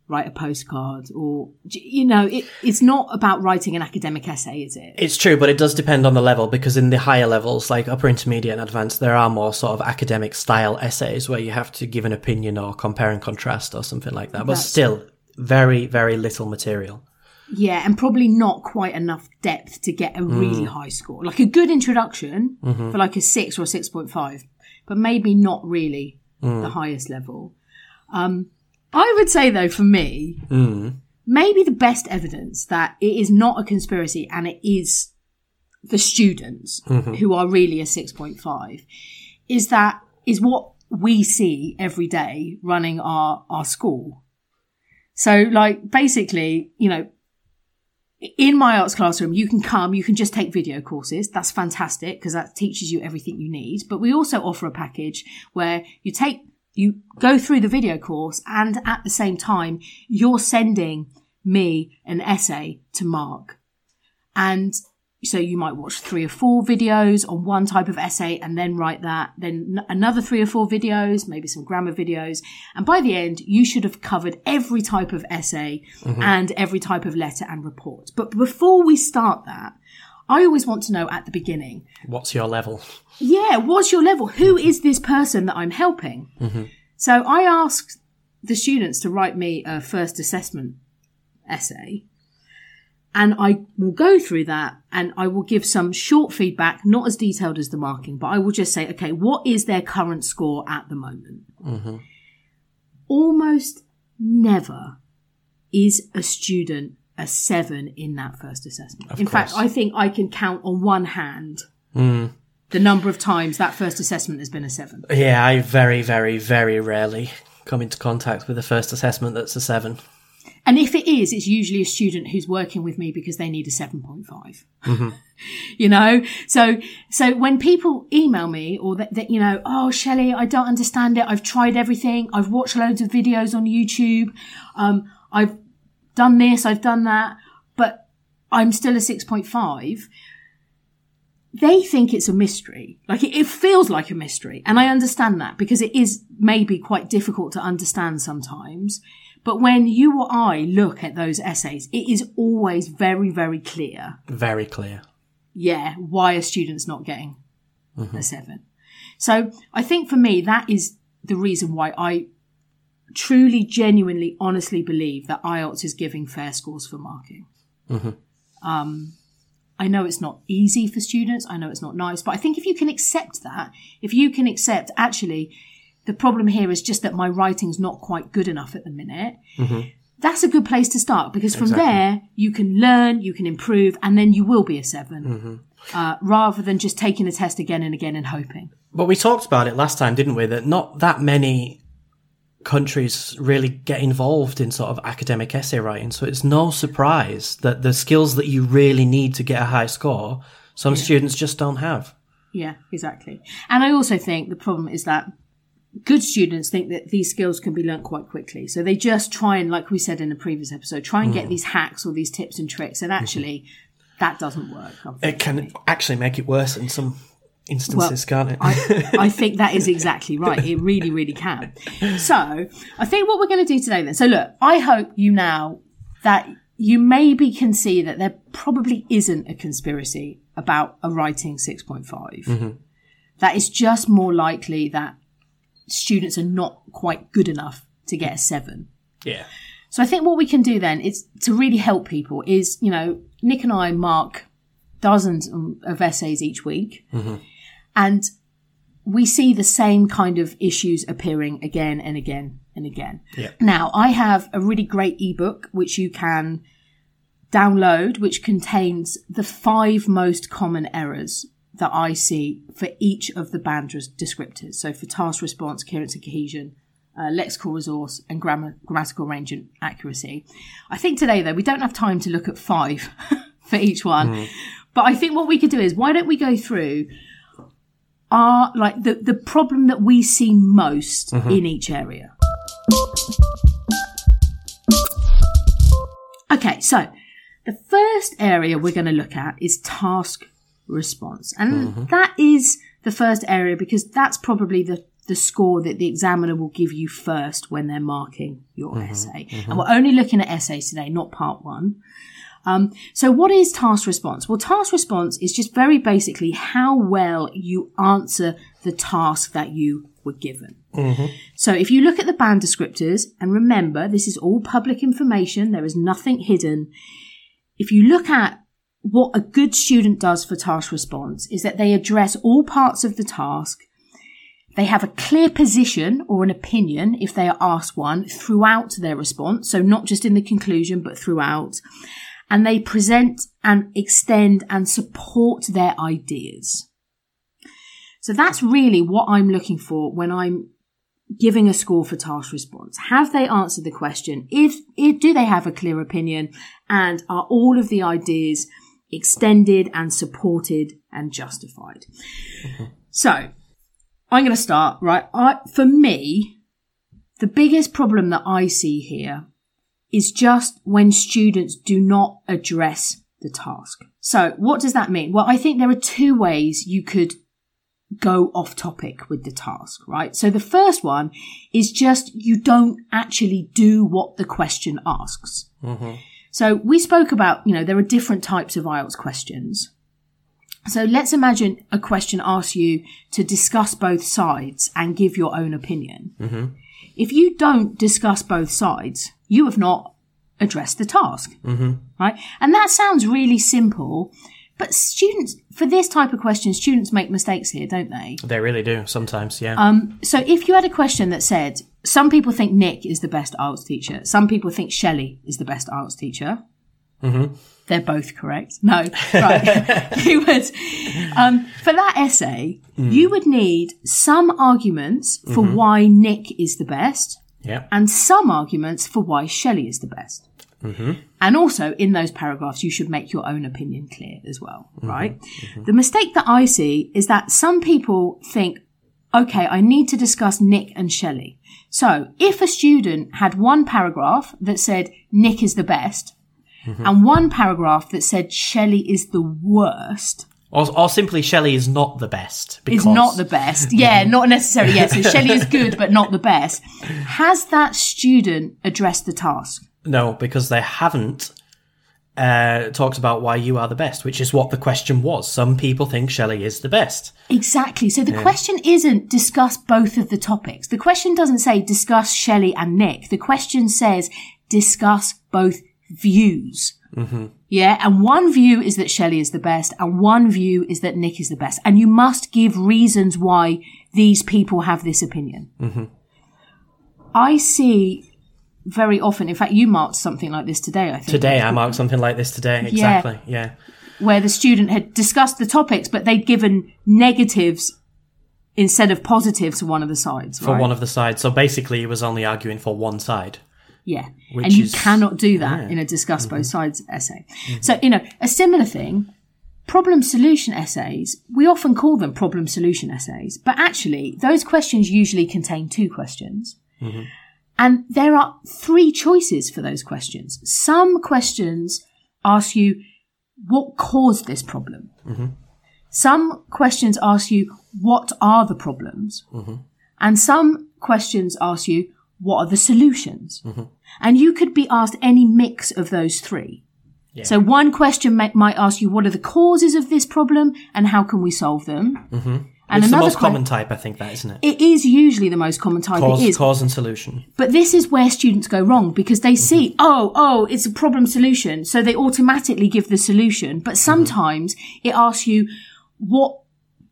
write a postcard or, you know, it, it's not about writing an academic essay, is it? It's true, but it does depend on the level, because in the higher levels, like upper intermediate and advanced, there are more sort of academic style essays where you have to give an opinion or compare and contrast or something like that. But That's still very, very little material. Yeah, and probably not quite enough depth to get a really mm. high score. Like a good introduction mm-hmm. for like a six or a six point five, but maybe not really mm. the highest level. Um, I would say, though, for me, mm. maybe the best evidence that it is not a conspiracy and it is the students mm-hmm. who are really a six point five is that is what we see every day running our, our school. So, like, basically, you know, in My IELTS Classroom, you can come, you can just take video courses. That's fantastic because that teaches you everything you need. But we also offer a package where you take, you go through the video course and at the same time, you're sending me an essay to mark. And so you might watch three or four videos on one type of essay and then write that, then another three or four videos, maybe some grammar videos. And by the end, you should have covered every type of essay mm-hmm. and every type of letter and report. But before we start that, I always want to know at the beginning. What's your level? Yeah, what's your level? Who mm-hmm. is this person that I'm helping? Mm-hmm. So I asked the students to write me a first assessment essay. And I will go through that and I will give some short feedback, not as detailed as the marking, but I will just say, okay, what is their current score at the moment? Mm-hmm. Almost never is a student a seven in that first assessment. Of in course. fact, I think I can count on one hand mm. the number of times that first assessment has been a seven. Yeah, I very, very, very rarely come into contact with a first assessment that's a seven. And if it is, it's usually a student who's working with me because they need a seven point five, mm-hmm. you know? So so when people email me or that, that, you know, oh, Shelley, I don't understand it. I've tried everything. I've watched loads of videos on YouTube. Um, I've done this. I've done that. But I'm still a six point five. They think it's a mystery. Like it, it feels like a mystery. And I understand that because it is maybe quite difficult to understand sometimes. But when you or I look at those essays, it is always very, very clear. Very clear. Yeah. Why are students not getting mm-hmm. a seven? So I think for me, that is the reason why I truly, genuinely, honestly believe that IELTS is giving fair scores for marking. Mm-hmm. Um, I know it's not easy for students. I know it's not nice. But I think if you can accept that, if you can accept actually... the problem here is just that my writing's not quite good enough at the minute. Mm-hmm. That's a good place to start because from exactly. there you can learn, you can improve, and then you will be a seven mm-hmm. uh, rather than just taking a test again and again and hoping. But we talked about it last time, didn't we? That not that many countries really get involved in sort of academic essay writing. So it's no surprise that the skills that you really need to get a high score, some yeah. students just don't have. Yeah, exactly. And I also think the problem is that good students think that these skills can be learnt quite quickly. So they just try and, like we said in a previous episode, try and get mm. these hacks or these tips and tricks. And actually, mm-hmm. that doesn't work. It can actually make it worse in some instances, well, can't it? I, I think that is exactly right. It really, really can. So I think what we're going to do today then. So look, I hope you now that you maybe can see that there probably isn't a conspiracy about a writing six point five. Mm-hmm. That is just more likely that students are not quite good enough to get a seven. Yeah. So I think what we can do then is to really help people is, you know, Nick and I mark dozens of essays each week. Mm-hmm. And we see the same kind of issues appearing again and again and again. Yeah. Now, I have a really great ebook, which you can download, which contains the five most common errors that I see for each of the band descriptors. So for task response, coherence and cohesion, uh, lexical resource, and grammar, grammatical range and accuracy. I think today, though, we don't have time to look at five for each one. Mm. But I think what we could do is, why don't we go through our, like, the, the problem that we see most mm-hmm. in each area. Okay, so the first area we're going to look at is task response. And mm-hmm. that is the first area because that's probably the, the score that the examiner will give you first when they're marking your mm-hmm. essay. Mm-hmm. And we're only looking at essays today, not part one. Um, so what is task response? Well, task response is just very basically how well you answer the task that you were given. Mm-hmm. So if you look at the band descriptors, and remember, this is all public information, there is nothing hidden. If you look at what a good student does for task response is that they address all parts of the task. They have a clear position or an opinion, if they are asked one, throughout their response. So not just in the conclusion, but throughout. And they present and extend and support their ideas. So that's really what I'm looking for when I'm giving a score for task response. Have they answered the question? If, if do they have a clear opinion? And are all of the ideas extended and supported and justified? Mm-hmm. So I'm going to start, right? I, for me, the biggest problem that I see here is just when students do not address the task. So what does that mean? Well, I think there are two ways you could go off topic with the task, right? So the first one is just you don't actually do what the question asks. Mm-hmm. So we spoke about, you know, there are different types of I E L T S questions. So let's imagine a question asks you to discuss both sides and give your own opinion. Mm-hmm. If you don't discuss both sides, you have not addressed the task, mm-hmm. right? And that sounds really simple. But students, for this type of question, students make mistakes here, don't they? They really do, sometimes, yeah. Um, so if you had a question that said, some people think Nick is the best I E L T S teacher, some people think Shelley is the best I E L T S teacher. Mm-hmm. They're both correct. No, right. You would, um, for that essay, mm. you would need some arguments for mm-hmm. why Nick is the best yeah. and some arguments for why Shelley is the best. Mm-hmm. And also, in those paragraphs, you should make your own opinion clear as well, mm-hmm. right? Mm-hmm. The mistake that I see is that some people think, okay, I need to discuss Nick and Shelley. So if a student had one paragraph that said Nick is the best mm-hmm. and one paragraph that said Shelley is the worst... Or, or simply Shelley is not the best. Because... Is not the best. Yeah, not necessarily. Yeah, so Shelley is good but not the best. Has that student addressed the task? No, because they haven't uh, talked about why you are the best, which is what the question was. Some people think Shelley is the best. Exactly. So the yeah. question isn't discuss both of the topics. The question doesn't say discuss Shelley and Nick. The question says discuss both views. Mm-hmm. Yeah, and one view is that Shelley is the best, and one view is that Nick is the best. And you must give reasons why these people have this opinion. Mm-hmm. I see... Very often, in fact, you marked something like this today, I think. Today, I marked something like this today, exactly, yeah. yeah. Where the student had discussed the topics, but they'd given negatives instead of positives for one of the sides, right? For one of the sides. So basically, he was only arguing for one side. Yeah, which and you is, cannot do that yeah. in a discuss mm-hmm. both sides essay. Mm-hmm. So, you know, a similar thing Problem solution essays, we often call them problem solution essays, but actually those questions usually contain two questions. Mm-hmm. And there are three choices for those questions. Some questions ask you, what caused this problem? Mm-hmm. Some questions ask you, what are the problems? Mm-hmm. And some questions ask you, what are the solutions? Mm-hmm. And you could be asked any mix of those three. Yeah. So one question may, might ask you, what are the causes of this problem and how can we solve them? Mm-hmm. And it's the most que- common type, I think, that, isn't it? It is usually the most common type. Cause, it is. Cause and solution. But this is where students go wrong because they mm-hmm. see, oh, oh, it's a problem solution. So they automatically give the solution. But sometimes mm-hmm. it asks you, what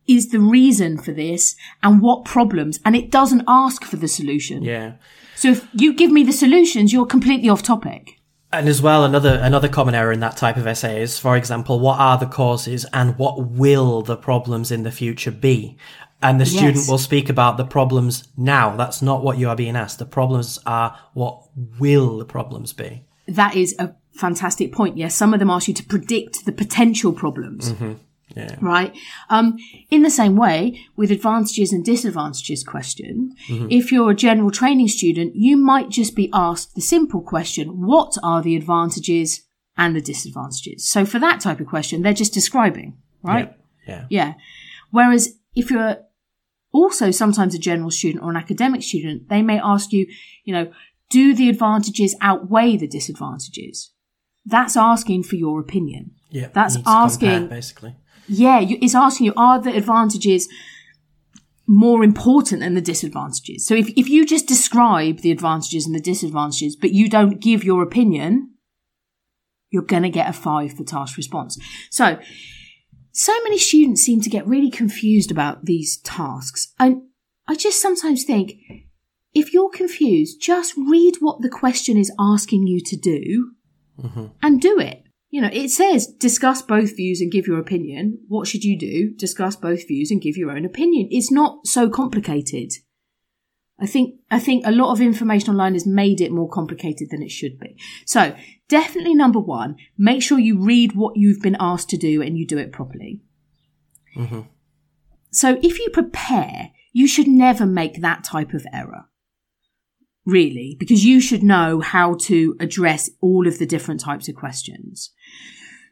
is the reason for this and what problems? And it doesn't ask for the solution. Yeah. So if you give me the solutions, you're completely off topic. And as well, another another common error in that type of essay is, for example, what are the causes and what will the problems in the future be? And the yes. student will speak about the problems now. That's not what you are being asked. The problems are what will the problems be. That is a fantastic point. Yes, some of them ask you to predict the potential problems. Mm-hmm. Yeah. Right. Um, in the same way, with advantages and disadvantages question, mm-hmm. if you're a general training student, you might just be asked the simple question, what are the advantages and the disadvantages? So for that type of question, they're just describing, right? Yeah. Yeah. yeah. Whereas if you're also sometimes a general student or an academic student, they may ask you, you know, do the advantages outweigh the disadvantages? That's asking for your opinion. Yeah. That's asking. Compare, basically. Yeah, it's asking you, are the advantages more important than the disadvantages? So if, if you just describe the advantages and the disadvantages, but you don't give your opinion, you're going to get a five for task response. So, so many students seem to get really confused about these tasks. And I just sometimes think, if you're confused, just read what the question is asking you to do mm-hmm. and do it. You know, it says, discuss both views and give your opinion. What should you do? Discuss both views and give your own opinion. It's not so complicated. I think I think a lot of information online has made it more complicated than it should be. So definitely number one, make sure you read what you've been asked to do and you do it properly. Mm-hmm. So if you prepare, you should never make that type of error. Really, because you should know how to address all of the different types of questions.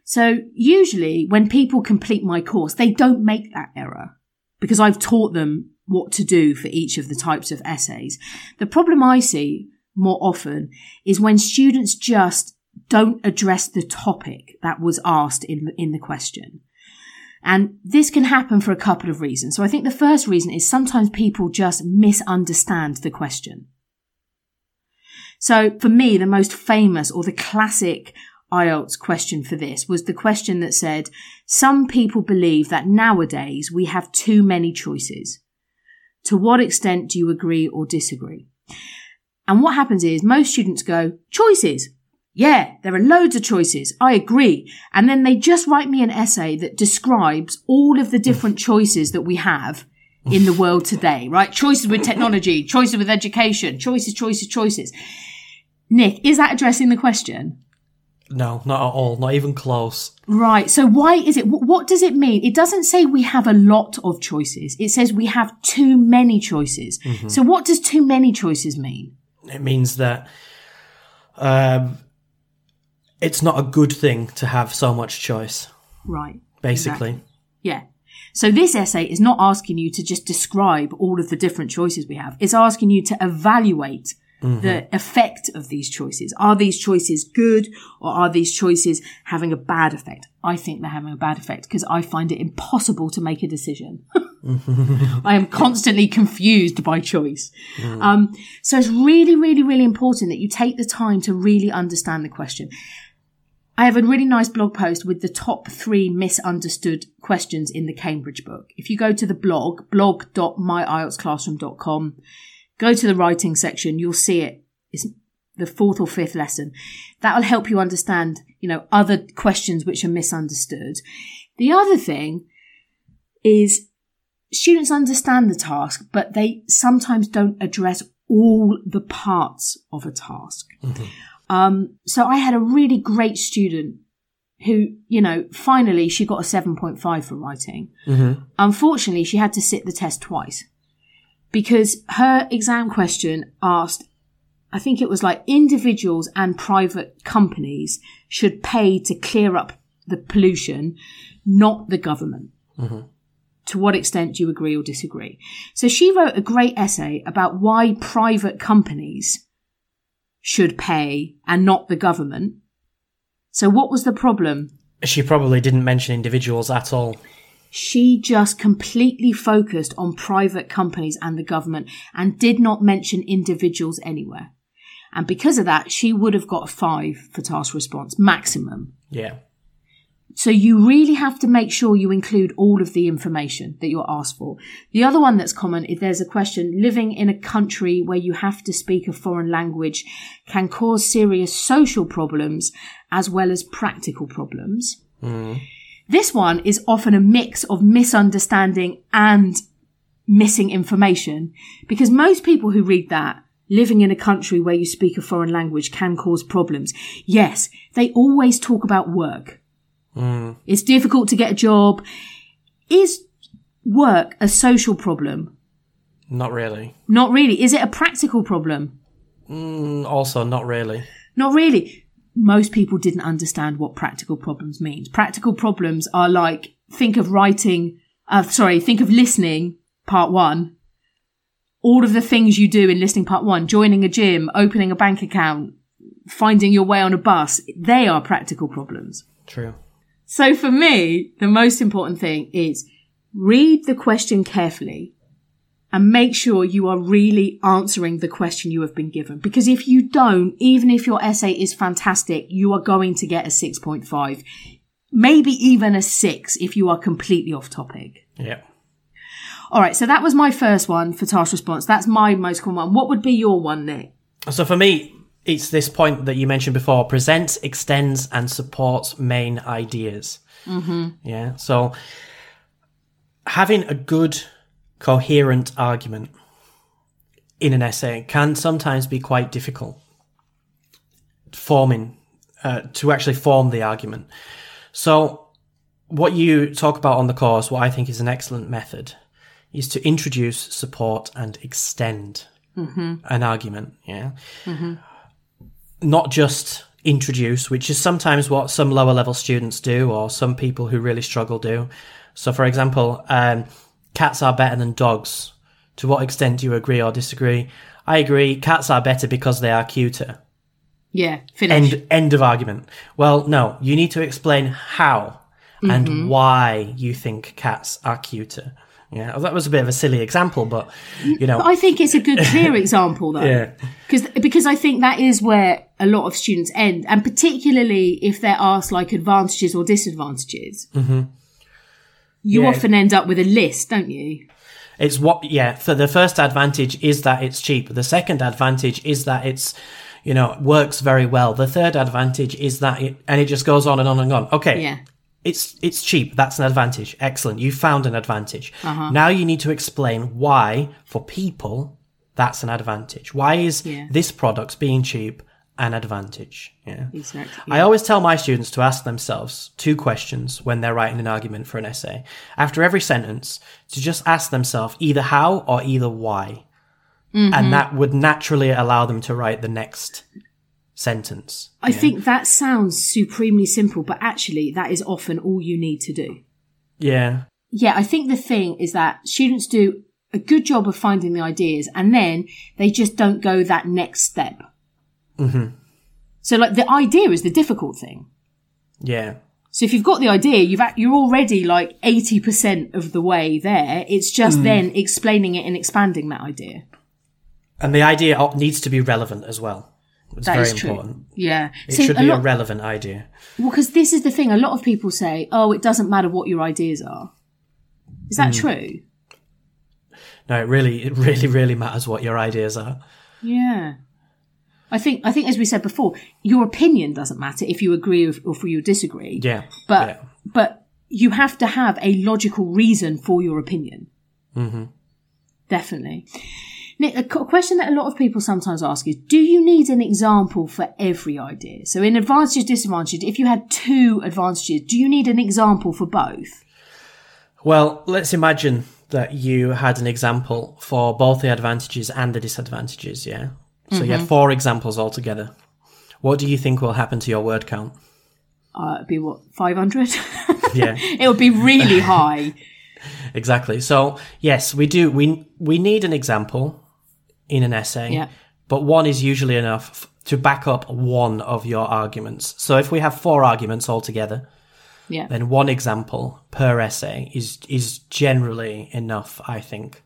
So usually when people complete my course, they don't make that error because I've taught them what to do for each of the types of essays. The problem I see more often is when students just don't address the topic that was asked in, in the question. And this can happen for a couple of reasons. So I think the first reason is sometimes people just misunderstand the question. So for me, the most famous or the classic I E L T S question for this was the question that said, some people believe that nowadays we have too many choices. To what extent do you agree or disagree? And what happens is most students go, choices. Yeah, there are loads of choices. I agree. And then they just write me an essay that describes all of the different choices that we have in the world today, right? Choices with technology, choices with education, choices, choices, choices. Nick, is that addressing the question? No, not at all. Not even close. Right. So why is it? What does it mean? It doesn't say we have a lot of choices. It says we have too many choices. Mm-hmm. So what does too many choices mean? It means that um, it's not a good thing to have so much choice. Right. Basically. Exactly. Yeah. So this essay is not asking you to just describe all of the different choices we have. It's asking you to evaluate mm-hmm. the effect of these choices. Are these choices good or are these choices having a bad effect? I think they're having a bad effect because I find it impossible to make a decision. I am constantly confused by choice. Mm. Um, so it's really, really, really important that you take the time to really understand the question. I have a really nice blog post with the top three misunderstood questions in the Cambridge book. If you go to the blog, blog dot my I E L T S classroom dot com, go to the writing section, you'll see it. It's the fourth or fifth lesson. That'll help you understand, you know, other questions which are misunderstood. The other thing is students understand the task, but they sometimes don't address all the parts of a task. Mm-hmm. Um, so I had a really great student who, you know, finally she got a seven point five for writing. Mm-hmm. Unfortunately, she had to sit the test twice because her exam question asked, I think it was like individuals and private companies should pay to clear up the pollution, not the government. Mm-hmm. To what extent do you agree or disagree? So she wrote a great essay about why private companies should pay and not the government. So what was the problem? She probably didn't mention individuals at all. She just completely focused on private companies and the government and did not mention individuals anywhere. And because of that, she would have got a five for task response maximum. Yeah. So you really have to make sure you include all of the information that you're asked for. The other one that's common is there's a question, living in a country where you have to speak a foreign language can cause serious social problems as well as practical problems. Mm. This one is often a mix of misunderstanding and missing information, because most people who read that, living in a country where you speak a foreign language can cause problems. Yes, they always talk about work. Mm. It's difficult to get a job. Is work a social problem? Not really. Not really. Is it a practical problem? Mm, also, not really. Not really. Most people didn't understand what practical problems means. Practical problems are like, think of writing, uh, sorry, think of listening, part one. All of the things you do in listening, part one, joining a gym, opening a bank account, finding your way on a bus. They are practical problems. True. So for me, the most important thing is read the question carefully and make sure you are really answering the question you have been given. Because if you don't, even if your essay is fantastic, you are going to get a six point five, maybe even a six if you are completely off topic. Yeah. All right. So that was my first one for task response. That's my most common one. What would be your one, Nick? So for me, it's this point that you mentioned before, presents, extends, and supports main ideas. Mm-hmm. Yeah. So having a good, coherent argument in an essay can sometimes be quite difficult forming, uh, to actually form the argument. So what you talk about on the course, what I think is an excellent method, is to introduce, support, and extend mm-hmm. an argument. Yeah. Mm-hmm. Not just introduce, which is sometimes what some lower level students do or some people who really struggle do. So, for example, um, cats are better than dogs. To what extent do you agree or disagree? I agree. Cats are better because they are cuter. Yeah. Finish. End, end of argument. Well, no, you need to explain how mm-hmm. and why you think cats are cuter. Yeah, well, that was a bit of a silly example, but, you know. But I think it's a good, clear example, though. Yeah. Because because I think that is where a lot of students end, and particularly if they're asked, like, advantages or disadvantages. Mm-hmm. You yeah. often end up with a list, don't you? It's what, yeah, so the first advantage is that it's cheap. The second advantage is that it's, you know, works very well. The third advantage is that it, and it just goes on and on and on. Okay. Yeah. It's it's cheap. That's an advantage. Excellent. You found an advantage. Uh-huh. Now you need to explain why, for people, that's an advantage. Why is yeah. this product being cheap an advantage? Yeah. Exactly. Yeah. I always tell my students to ask themselves two questions when they're writing an argument for an essay. After every sentence, to just ask themselves either how or either why. Mm-hmm. And that would naturally allow them to write the next sentence. I yeah. think that sounds supremely simple, but actually that is often all you need to do. Yeah. Yeah, I think the thing is that students do a good job of finding the ideas and then they just don't go that next step. Mm-hmm. So like the idea is the difficult thing. Yeah. So if you've got the idea, you've you're already like eighty percent of the way there. It's just mm. then explaining it and expanding that idea. And the idea needs to be relevant as well. It's that very is true. Important. Yeah. It so should a be lot, a relevant idea. Well, because this is the thing. A lot of people say, oh, it doesn't matter what your ideas are. Is that mm. true? No, it really, it really, really matters what your ideas are. Yeah. I think, I think as we said before, your opinion doesn't matter if you agree or if, or if you disagree. Yeah. But, yeah. but you have to have a logical reason for your opinion. Mm-hmm. Definitely. Nick, a question that a lot of people sometimes ask is, do you need an example for every idea? So in advantages, disadvantages, if you had two advantages, do you need an example for both? Well, let's imagine that you had an example for both the advantages and the disadvantages, yeah? So mm-hmm. you had four examples altogether. What do you think will happen to your word count? Uh, it'd be, what, five hundred? Yeah. It would be really high. Exactly. So, yes, we do. We we need an example in an essay, yeah. but one is usually enough f- to back up one of your arguments. So if we have four arguments altogether, yeah. then one example per essay is is generally enough, I think.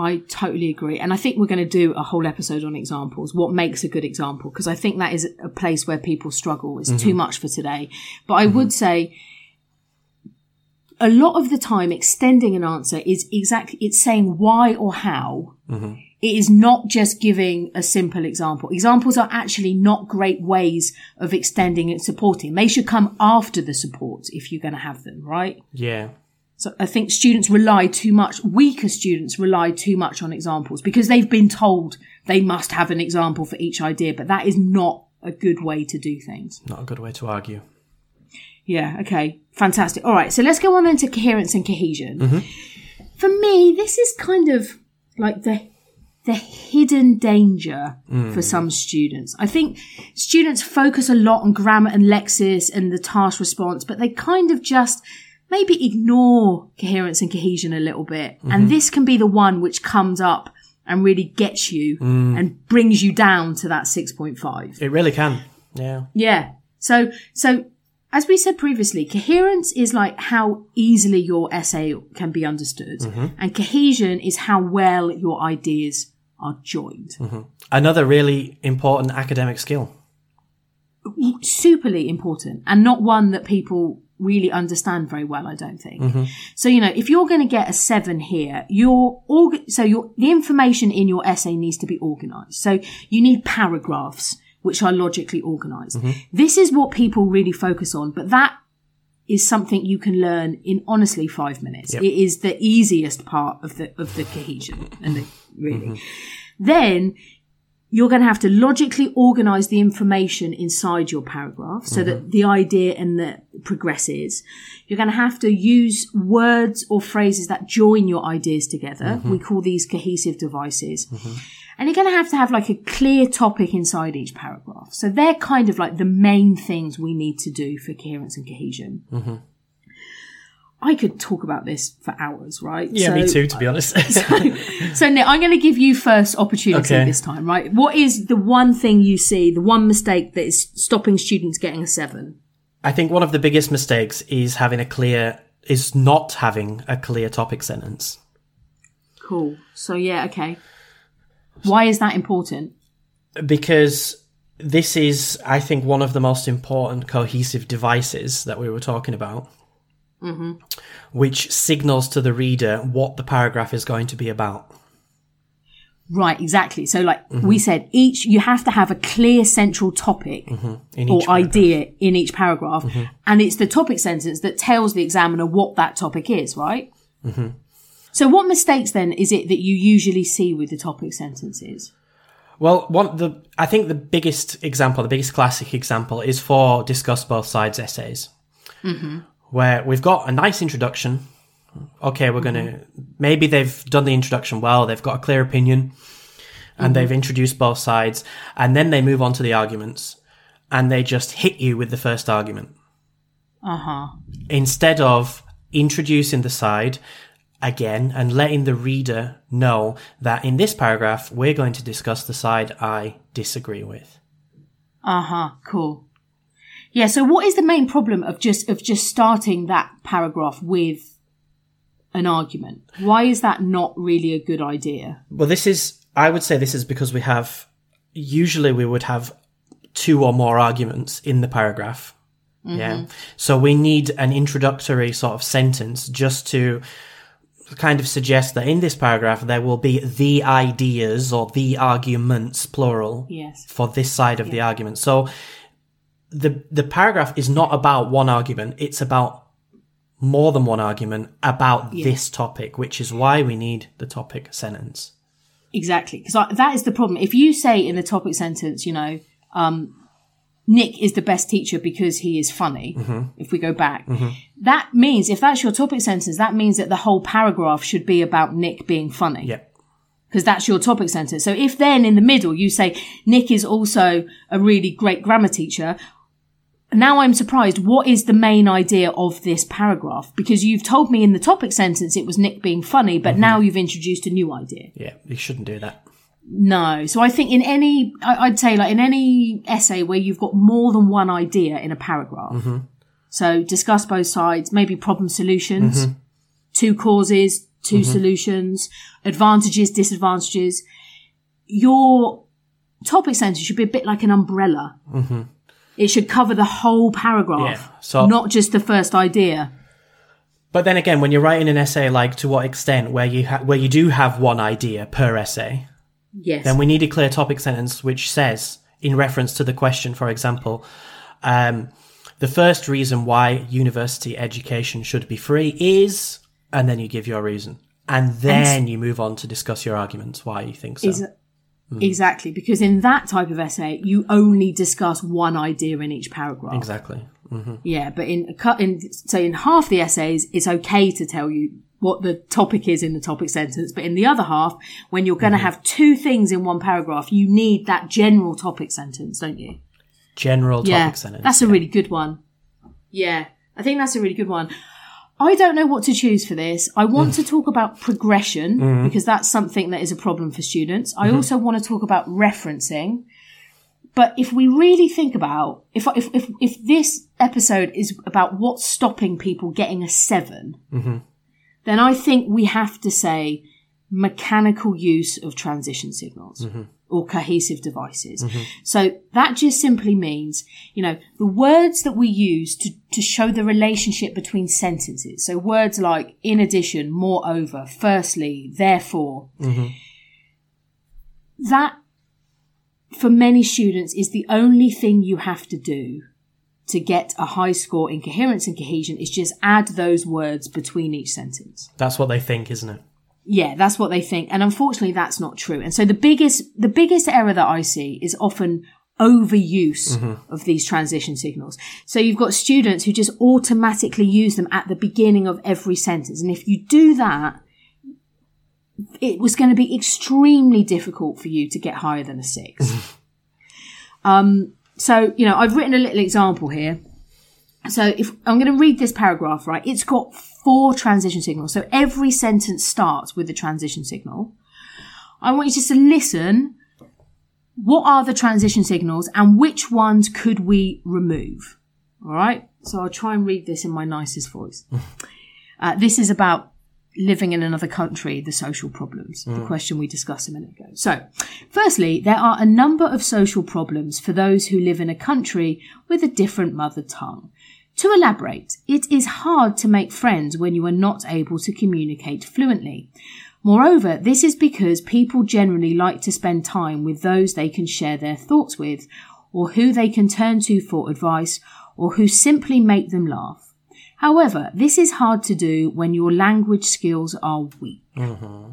I totally agree. And I think we're going to do a whole episode on examples, what makes a good example, because I think that is a place where people struggle. It's mm-hmm. too much for today. But I mm-hmm. would say a lot of the time extending an answer is exactly, it's saying why or how. Mm-hmm. It is not just giving a simple example. Examples are actually not great ways of extending and supporting. They should come after the support if you're going to have them, right? Yeah. So I think students rely too much, weaker students rely too much on examples because they've been told they must have an example for each idea, but that is not a good way to do things. Not a good way to argue. Yeah, okay, fantastic. All right, so let's go on then to coherence and cohesion. Mm-hmm. For me, this is kind of like the the hidden danger mm. for some students. I think students focus a lot on grammar and lexis and the task response, but they kind of just... maybe ignore coherence and cohesion a little bit. Mm-hmm. And this can be the one which comes up and really gets you mm. and brings you down to that six point five. It really can. Yeah. Yeah. So, so as we said previously, coherence is like how easily your essay can be understood. Mm-hmm. And cohesion is how well your ideas are joined. Mm-hmm. Another really important academic skill. Superly important, and not one that people really understand very well, I don't think. Mm-hmm. So, you know, if you're going to get a seven here, your org- so your the information in your essay needs to be organised. So you need paragraphs which are logically organised. Mm-hmm. This is what people really focus on, but that is something you can learn in honestly five minutes. Yep. It is the easiest part of the of the cohesion, and the, really, mm-hmm. then. You're going to have to logically organise the information inside your paragraph so mm-hmm. that the idea and the progresses. You're going to have to use words or phrases that join your ideas together. Mm-hmm. We call these cohesive devices. Mm-hmm. And you're going to have to have like a clear topic inside each paragraph. So they're kind of like the main things we need to do for coherence and cohesion. Mm-hmm. I could talk about this for hours, right? Yeah, so, me too, to be honest. so, so, Nick, I'm going to give you first opportunity okay. this time, right? What is the one thing you see, the one mistake that is stopping students getting a seven? I think one of the biggest mistakes is having a clear, is not having a clear topic sentence. Cool. So, yeah, okay. Why is that important? Because this is, I think, one of the most important cohesive devices that we were talking about. Mm-hmm. Which signals to the reader what the paragraph is going to be about. Right, exactly. So like mm-hmm. we said, each you have to have a clear central topic mm-hmm. in or idea in each paragraph. Mm-hmm. And it's the topic sentence that tells the examiner what that topic is, right? Mm-hmm. So what mistakes then is it that you usually see with the topic sentences? Well, one the I think the biggest example, the biggest classic example is for Discuss Both Sides essays. Mm-hmm. Where we've got a nice introduction. Okay, we're mm-hmm. going to... Maybe they've done the introduction well, they've got a clear opinion, and mm-hmm. they've introduced both sides, and then they move on to the arguments, and they just hit you with the first argument. Uh-huh. Instead of introducing the side again and letting the reader know that in this paragraph, we're going to discuss the side I disagree with. Uh-huh, cool. Yeah, so what is the main problem of just of just starting that paragraph with an argument? Why is that not really a good idea? Well, this is, I would say this is because we have, usually we would have two or more arguments in the paragraph. Mm-hmm. Yeah. So we need an introductory sort of sentence just to kind of suggest that in this paragraph there will be the ideas or the arguments, plural, yes. for this side of yeah. the argument. So... The the paragraph is not about one argument. It's about more than one argument about yeah. this topic, which is why we need the topic sentence. Exactly. Because that is the problem. If you say in the topic sentence, you know, um, Nick is the best teacher because he is funny, mm-hmm. if we go back, mm-hmm. that means, if that's your topic sentence, that means that the whole paragraph should be about Nick being funny. Yeah. Because that's your topic sentence. So if then in the middle you say, Nick is also a really great grammar teacher, now I'm surprised. What is the main idea of this paragraph? Because you've told me in the topic sentence it was Nick being funny, but mm-hmm. now you've introduced a new idea. Yeah, you shouldn't do that. No. So I think in any, I'd say like in any essay where you've got more than one idea in a paragraph. Mm-hmm. So discuss both sides, maybe problem solutions, mm-hmm. two causes, two mm-hmm. solutions, advantages, disadvantages. Your topic sentence should be a bit like an umbrella. Mm-hmm. It should cover the whole paragraph, yeah, so, not just the first idea. But then again, when you're writing an essay, like to what extent where you ha- where you do have one idea per essay, yes. then we need a clear topic sentence which says, in reference to the question, for example, um, the first reason why university education should be free is... And then you give your reason. And then and, you move on to discuss your arguments, why you think so. Is, mm. Exactly. Because in that type of essay, you only discuss one idea in each paragraph. Exactly. Mm-hmm. Yeah. But in, in, so in half the essays, it's okay to tell you what the topic is in the topic sentence. But in the other half, when you're going to mm-hmm. have two things in one paragraph, you need that general topic sentence, don't you? General topic yeah, sentence. That's a yeah. really good one. Yeah. I think that's a really good one. I don't know what to choose for this. I want mm. to talk about progression mm-hmm. because that's something that is a problem for students. I mm-hmm. also want to talk about referencing. But if we really think about, if if if, if this episode is about what's stopping people getting a seven, mm-hmm. then I think we have to say mechanical use of transition signals mm-hmm. or cohesive devices. Mm-hmm. So that just simply means, you know, the words that we use to, to show the relationship between sentences. So words like in addition, moreover, firstly, therefore. Mm-hmm. That, for many students, is the only thing you have to do to get a high score in coherence and cohesion is just add those words between each sentence. That's what they think, isn't it? Yeah, that's what they think. And unfortunately, that's not true. And so the biggest the biggest error that I see is often overuse mm-hmm. of these transition signals. So you've got students who just automatically use them at the beginning of every sentence. And if you do that, it was going to be extremely difficult for you to get higher than a six. Mm-hmm. Um, so, you know, I've written a little example here. So if I'm going to read this paragraph, right, it's got four transition signals. So every sentence starts with a transition signal. I want you just to listen. What are the transition signals and which ones could we remove? All right. So I'll try and read this in my nicest voice. Uh, this is about living in another country, the social problems, mm. the question we discussed a minute ago. So, firstly, there are a number of social problems for those who live in a country with a different mother tongue. To elaborate, it is hard to make friends when you are not able to communicate fluently. Moreover, this is because people generally like to spend time with those they can share their thoughts with, or who they can turn to for advice, or who simply make them laugh. However, this is hard to do when your language skills are weak. Mm-hmm.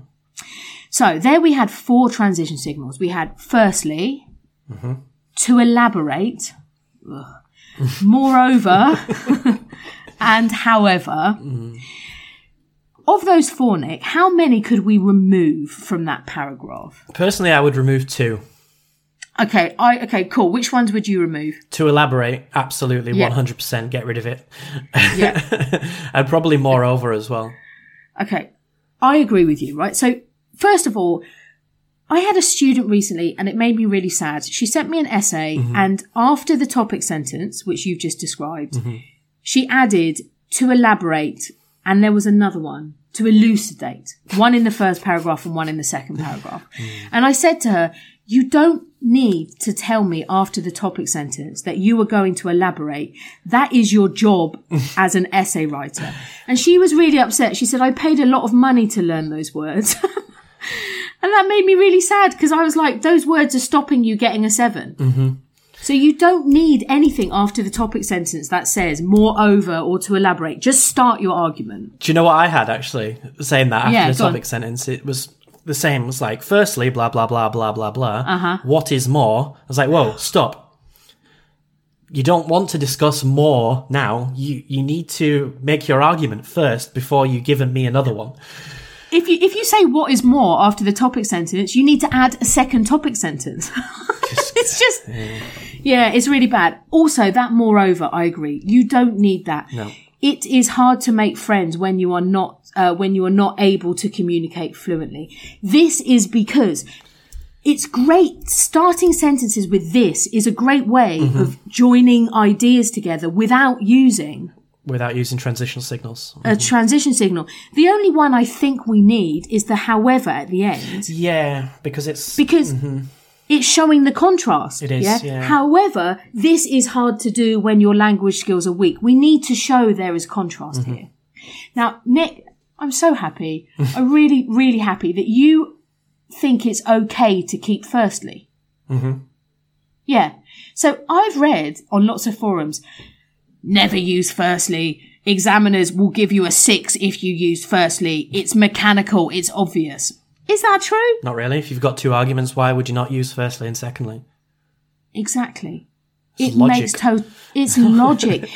So there we had four transition signals. We had firstly, mm-hmm. to elaborate, ugh, moreover, and however. Mm-hmm. Of those four, Nick, how many could we remove from that paragraph? Personally, I would remove two. Okay, I okay, cool. Which ones would you remove? To elaborate, absolutely, yeah. one hundred percent, get rid of it. Yeah. And probably moreover as well. Okay, I agree with you, right? So, first of all, I had a student recently and it made me really sad. She sent me an essay mm-hmm. and after the topic sentence, which you've just described, mm-hmm. she added to elaborate and there was another one. To elucidate, one in the first paragraph and one in the second paragraph. mm. And I said to her, you don't need to tell me after the topic sentence that you are going to elaborate. That is your job as an essay writer. And she was really upset. She said, I paid a lot of money to learn those words. And that made me really sad because I was like, those words are stopping you getting a seven. Mm-hmm. So you don't need anything after the topic sentence that says moreover or to elaborate. Just start your argument. Do you know what I had actually saying that after yeah, the topic on. sentence? It was the same. It was like, firstly, blah, blah, blah, blah, blah, blah. Uh-huh. What is more? I was like, whoa, stop. You don't want to discuss more now. You you need to make your argument first before you give me another one. If you if you say what is more after the topic sentence, you need to add a second topic sentence. It's just, yeah, it's really bad. Also, that moreover, I agree. You don't need that. No. It is hard to make friends when you are not uh, when you are not able to communicate fluently. This is because it's great. Starting sentences with this is a great way mm-hmm. of joining ideas together without using without using transitional signals. Mm-hmm. A transition signal. The only one I think we need is the however at the end. Yeah, because it's because. Mm-hmm. It's showing the contrast. It is, yeah? yeah. However, this is hard to do when your language skills are weak. We need to show there is contrast mm-hmm. here. Now, Nick, I'm so happy. I'm really, really happy that you think it's okay to keep firstly. Mm-hmm. Yeah. So I've read on lots of forums, never use firstly. Examiners will give you a six if you use firstly. It's mechanical. It's obvious. Is that true? Not really. If you've got two arguments, why would you not use firstly and secondly? Exactly. It's it logic. Makes to- it's logic.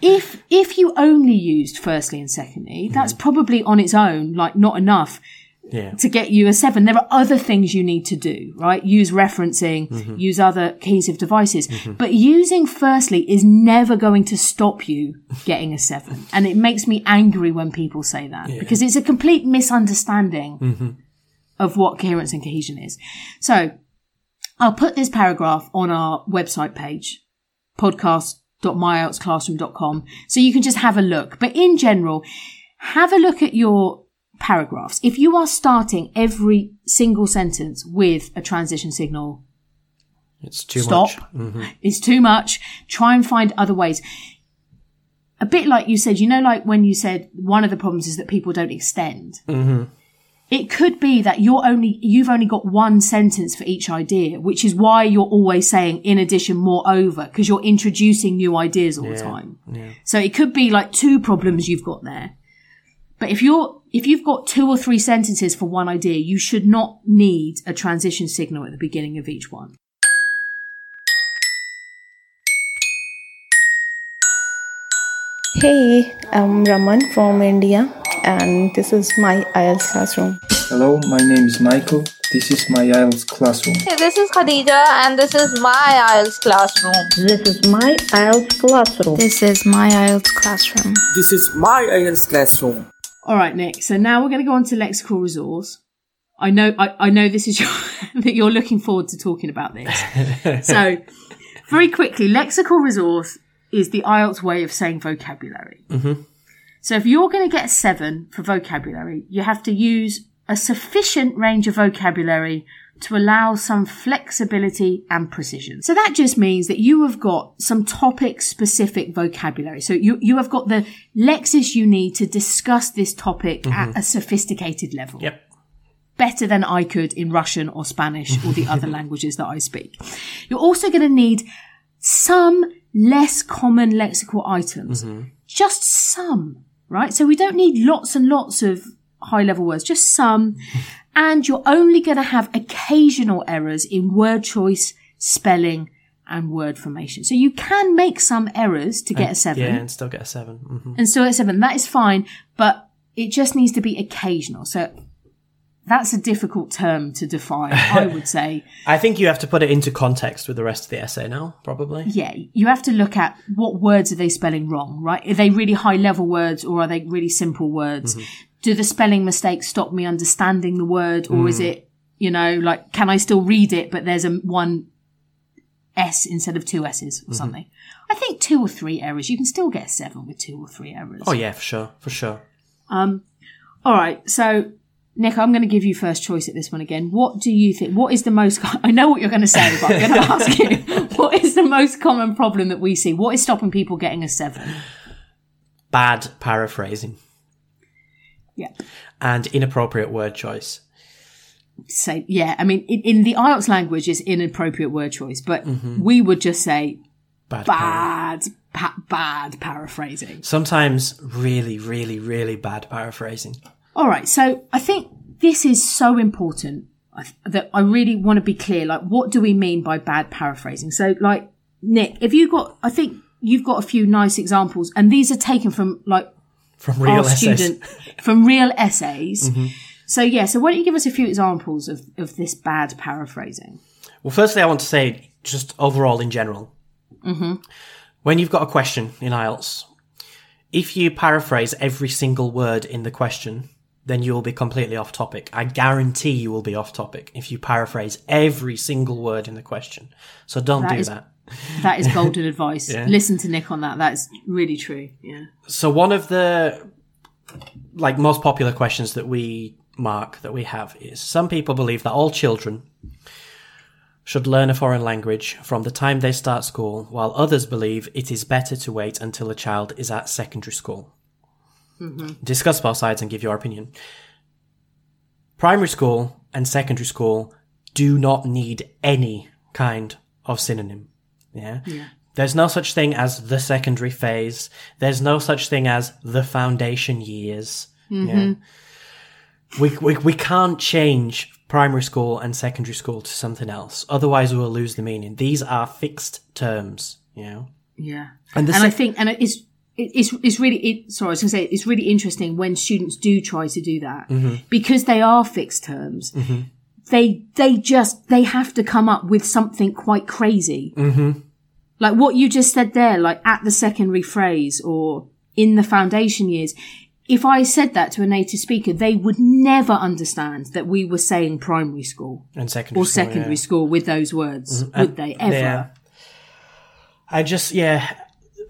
If if you only used firstly and secondly, that's mm. probably on its own, like not enough yeah. to get you a seven. There are other things you need to do, right? Use referencing, mm-hmm. use other cohesive devices. Mm-hmm. But using firstly is never going to stop you getting a seven. And it makes me angry when people say that yeah. because it's a complete misunderstanding. Mm-hmm. of what coherence and cohesion is. So I'll put this paragraph on our website page, podcast dot my I E L T S classroom dot com, so you can just have a look. But in general, have a look at your paragraphs. If you are starting every single sentence with a transition signal, it's too stop, much. Mm-hmm. It's too much. Try and find other ways. A bit like you said, you know, like when you said one of the problems is that people don't extend. Mm-hmm. It could be that you're only, you've only got one sentence for each idea, which is why you're always saying, in addition, moreover, because you're introducing new ideas all yeah, the time. Yeah. So it could be like two problems you've got there. But if you're, if you've got two or three sentences for one idea, you should not need a transition signal at the beginning of each one. Hey, I'm Raman from India. And this is My I E L T S Classroom. Hello, my name is Michael. This is My I E L T S Classroom. Hey, this is Khadija and this is My I E L T S Classroom. This is My I E L T S Classroom. This is My I E L T S Classroom. This is My I E L T S Classroom. All right, Nick. So now we're going to go on to lexical resource. I know I, I know this is your, that you're looking forward to talking about this. So very quickly, lexical resource is the I E L T S way of saying vocabulary. Mm-hmm. So if you're going to get a seven for vocabulary, you have to use a sufficient range of vocabulary to allow some flexibility and precision. So that just means that you have got some topic-specific vocabulary. So you, you have got the lexis you need to discuss this topic mm-hmm. at a sophisticated level. Yep. Better than I could in Russian or Spanish or the other languages that I speak. You're also going to need some less common lexical items. Mm-hmm. Just some. Right? So we don't need lots and lots of high-level words, just some. And you're only going to have occasional errors in word choice, spelling, and word formation. So you can make some errors to get uh, a seven. Yeah, and still get a seven. Mm-hmm. And still get a seven. That is fine, but it just needs to be occasional. So that's a difficult term to define, I would say. I think you have to put it into context with the rest of the essay now, probably. Yeah, you have to look at what words are they spelling wrong, right? Are they really high-level words or are they really simple words? Mm-hmm. Do the spelling mistakes stop me understanding the word or mm. is it, you know, like, can I still read it but there's a one S instead of two S's or mm-hmm. something? I think two or three errors. You can still get a seven with two or three errors. Oh, yeah, for sure, for sure. Um, all right, so... Nick, I'm going to give you first choice at this one again. What do you think? What is the most... Com- I know what you're going to say, but I'm going to ask you. What is the most common problem that we see? What is stopping people getting a seven? Bad paraphrasing. Yeah. And inappropriate word choice. So, yeah, I mean, in, in the I E L T S language, it's inappropriate word choice, but mm-hmm. we would just say bad, bad, pa- bad paraphrasing. Sometimes really, really, really bad paraphrasing. All right, so I think this is so important that I really want to be clear. Like, what do we mean by bad paraphrasing? So, like, Nick, if you got, I think you've got a few nice examples, and these are taken from like from real essays, student, from real essays. Mm-hmm. So yeah, so why don't you give us a few examples of of this bad paraphrasing? Well, firstly, I want to say just overall in general, mm-hmm. when you've got a question in I E L T S, if you paraphrase every single word in the question, then you will be completely off topic. I guarantee you will be off topic if you paraphrase every single word in the question. So don't that do is, that. That is golden advice. Yeah. Listen to Nick on that. That's really true. Yeah. So one of the like most popular questions that we mark that we have is some people believe that all children should learn a foreign language from the time they start school, while others believe it is better to wait until a child is at secondary school. Mm-hmm. Discuss both sides and give your opinion. Primary school and secondary school do not need any kind of synonym. Yeah? Yeah. There's no such thing as the secondary phase. There's no such thing as the foundation years. Mm-hmm. Yeah? We, we we can't change primary school and secondary school to something else. Otherwise, we will lose the meaning. These are fixed terms. You know? Yeah. And, the and sec- I think, and it's, It's it's really it, sorry I was going to say it's really interesting when students do try to do that mm-hmm. because they are fixed terms. Mm-hmm. They they just they have to come up with something quite crazy, mm-hmm. like what you just said there, like at the secondary phrase or in the foundation years. If I said that to a native speaker, they would never understand that we were saying primary school and secondary or school, secondary yeah. school with those words, mm-hmm. would they ever? Yeah. I just yeah.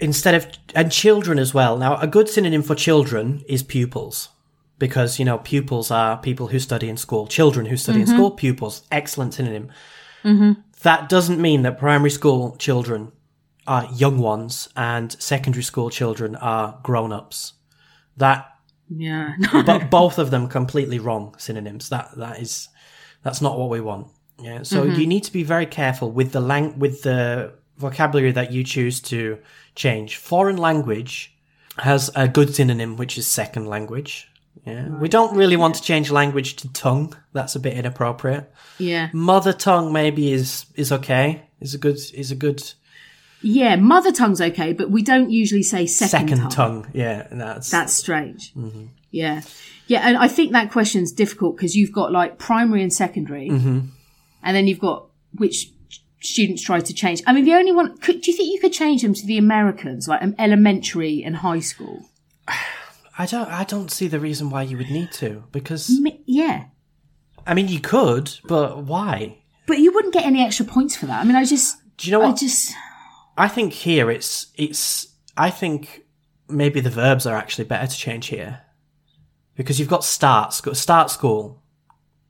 Instead of, and children as well. Now, a good synonym for children is pupils, because, you know, pupils are people who study in school, children who study mm-hmm. in school, pupils, excellent synonym. Mm-hmm. That doesn't mean that primary school children are young ones and secondary school children are grown-ups. That, yeah, but both of them completely wrong synonyms. That, that is, that's not what we want. Yeah. So mm-hmm. you need to be very careful with the lang, with the, vocabulary that you choose to change. Foreign language has a good synonym, which is second language. Yeah. Right. We don't really want yeah. to change language to tongue. That's a bit inappropriate. Yeah. Mother tongue maybe is, is okay. Is a good, is a good. Yeah. Mother tongue's okay, but we don't usually say second, second tongue. tongue. Yeah. That's, that's strange. Mm-hmm. Yeah. Yeah. And I think that question's difficult because you've got like primary and secondary mm-hmm. and then you've got which, students try to change. I mean, the only one. Could, do you think you could change them to the Americans, like um, elementary and high school? I don't. I don't see the reason why you would need to, because Me, yeah. I mean, you could, but why? But you wouldn't get any extra points for that. I mean, I just. Do you know what? I just. I think here it's it's. I think maybe the verbs are actually better to change here, because you've got start school. Start school.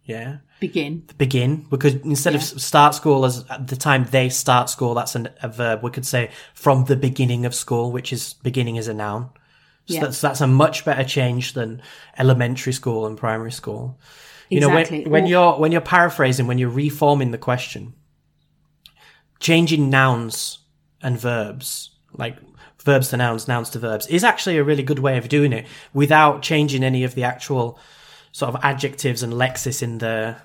Yeah. Begin. Begin. We could, instead yeah. of start school as at the time they start school, that's an, a verb. We could say from the beginning of school, which is beginning is a noun. So yeah. that's, that's a much better change than elementary school and primary school. You exactly. know, when, when or, you're, when you're paraphrasing, when you're reforming the question, changing nouns and verbs, like verbs to nouns, nouns to verbs is actually a really good way of doing it without changing any of the actual sort of adjectives and lexis in the,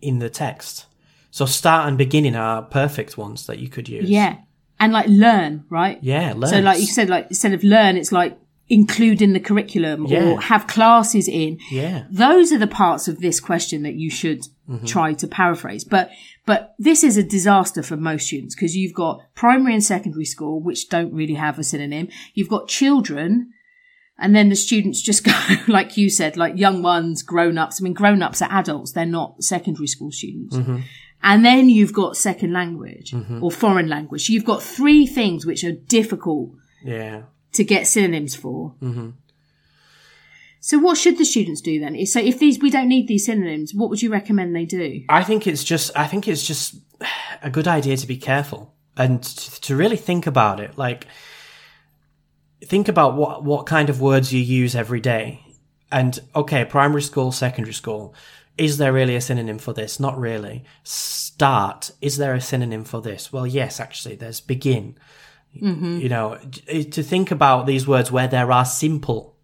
in the text. So start and beginning are perfect ones that you could use. Yeah. And like learn, right? Yeah, learn. So like you said, like instead of learn, it's like include in the curriculum yeah. or have classes in. Yeah. Those are the parts of this question that you should mm-hmm. try to paraphrase. But, but this is a disaster for most students because you've got primary and secondary school, which don't really have a synonym. You've got children. And then the students just go, like you said, like young ones, grown-ups. I mean, grown-ups are adults. They're not secondary school students. Mm-hmm. And then you've got second language mm-hmm. or foreign language. So you've got three things which are difficult yeah. to get synonyms for. Mm-hmm. So what should the students do then? So if these we don't need these synonyms, what would you recommend they do? I think it's just, I think it's just a good idea to be careful and to, to really think about it. Like, think about what, what kind of words you use every day. And, okay, primary school, secondary school. Is there really a synonym for this? Not really. Start. Is there a synonym for this? Well, yes, actually, there's begin. Mm-hmm. You know, to think about these words where there are simple.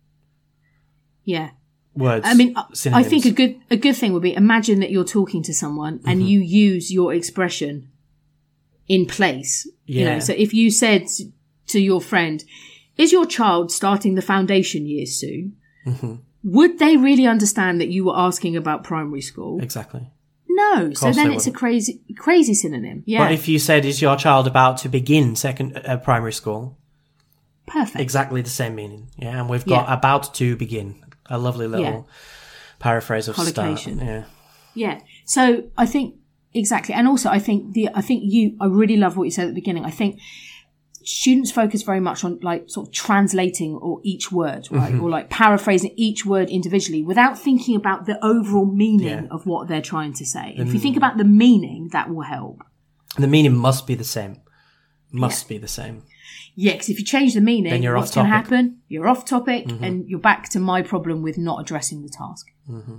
Yeah. words. I mean, synonyms. I think a good a good thing would be, imagine that you're talking to someone mm-hmm. and you use your expression in place. Yeah. You know, so if you said to your friend, "Is your child starting the foundation years soon?" Mm-hmm. Would they really understand that you were asking about primary school? Exactly. No. So then it's wouldn't. a crazy, crazy synonym. Yeah. But if you said, "Is your child about to begin second uh, primary school?" Perfect. Exactly the same meaning. Yeah. And we've got yeah. about to begin. A lovely little yeah. paraphrase of start. Yeah. Yeah. So I think exactly, and also I think the I think you I really love what you said at the beginning. I think students focus very much on like sort of translating or each word, right? Mm-hmm. Or like paraphrasing each word individually without thinking about the overall meaning yeah. of what they're trying to say. The if you think about the meaning, that will help. The meaning must be the same. Must yeah. be the same. Yeah, because if you change the meaning, then you're what's going to happen? You're off topic mm-hmm. and you're back to my problem with not addressing the task. Mm-hmm.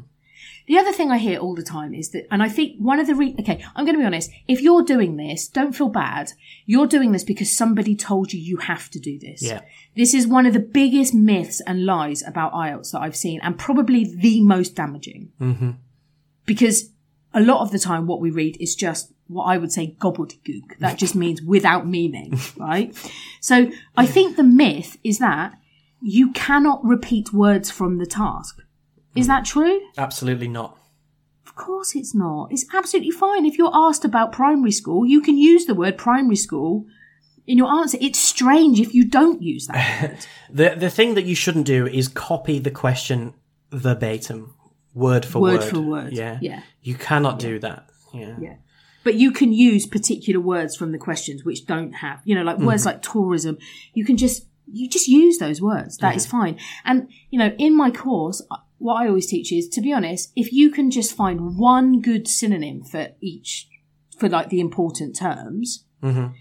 The other thing I hear all the time is that, and I think one of the, re- okay, I'm going to be honest. If you're doing this, don't feel bad. You're doing this because somebody told you you have to do this. Yeah. This is one of the biggest myths and lies about I E L T S that I've seen, and probably the most damaging. Mm-hmm. Because a lot of the time what we read is just what I would say gobbledygook. That just means without meaning, right? So I think the myth is that you cannot repeat words from the task. Is that true? Absolutely not. Of course it's not. It's absolutely fine. If you're asked about primary school, you can use the word primary school in your answer. It's strange if you don't use that word. The, the thing that you shouldn't do is copy the question verbatim, word for word. Word for word. Yeah. yeah. You cannot yeah. do that. Yeah. Yeah. But you can use particular words from the questions which don't have, you know, like mm-hmm. words like tourism. You can just, you just use those words. That yeah. is fine. And, you know, in my course, what I always teach is, to be honest, if you can just find one good synonym for each, for like the important terms, mm-hmm.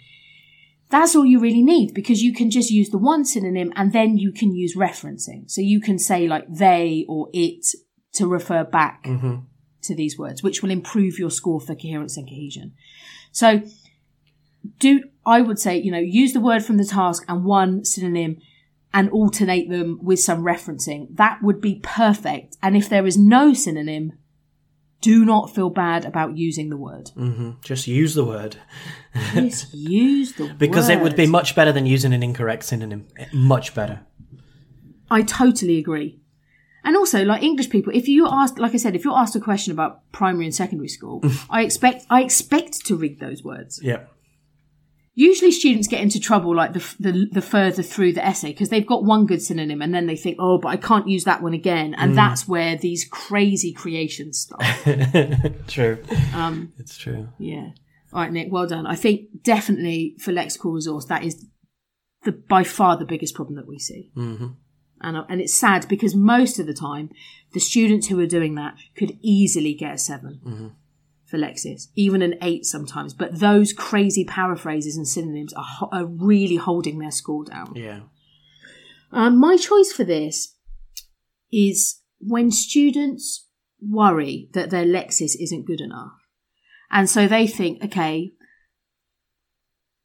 that's all you really need, because you can just use the one synonym and then you can use referencing. So you can say like they or it to refer back mm-hmm. to these words, which will improve your score for coherence and cohesion. So do, I would say, you know, use the word from the task and one synonym, and alternate them with some referencing. That would be perfect. And if there is no synonym, do not feel bad about using the word. Mm-hmm. Just use the word. Just use the word. Because it would be much better than using an incorrect synonym. Much better. I totally agree. And also, like English people, if you ask, like I said, if you're asked a question about primary and secondary school, I expect I expect to read those words. Yeah. Usually students get into trouble like the the, the further through the essay, because they've got one good synonym and then they think, oh, but I can't use that one again. And mm. that's where these crazy creations start. True. Um, it's true. Yeah. All right, Nick, well done. I think definitely for lexical resource, that is the by far the biggest problem that we see. Mm-hmm. And, and it's sad because most of the time, the students who are doing that could easily get a seven. Mm-hmm. For lexis, even an eight sometimes, but those crazy paraphrases and synonyms are, ho- are really holding their score down. Yeah. Um, my choice for this is when students worry that their lexis isn't good enough, and so they think, okay,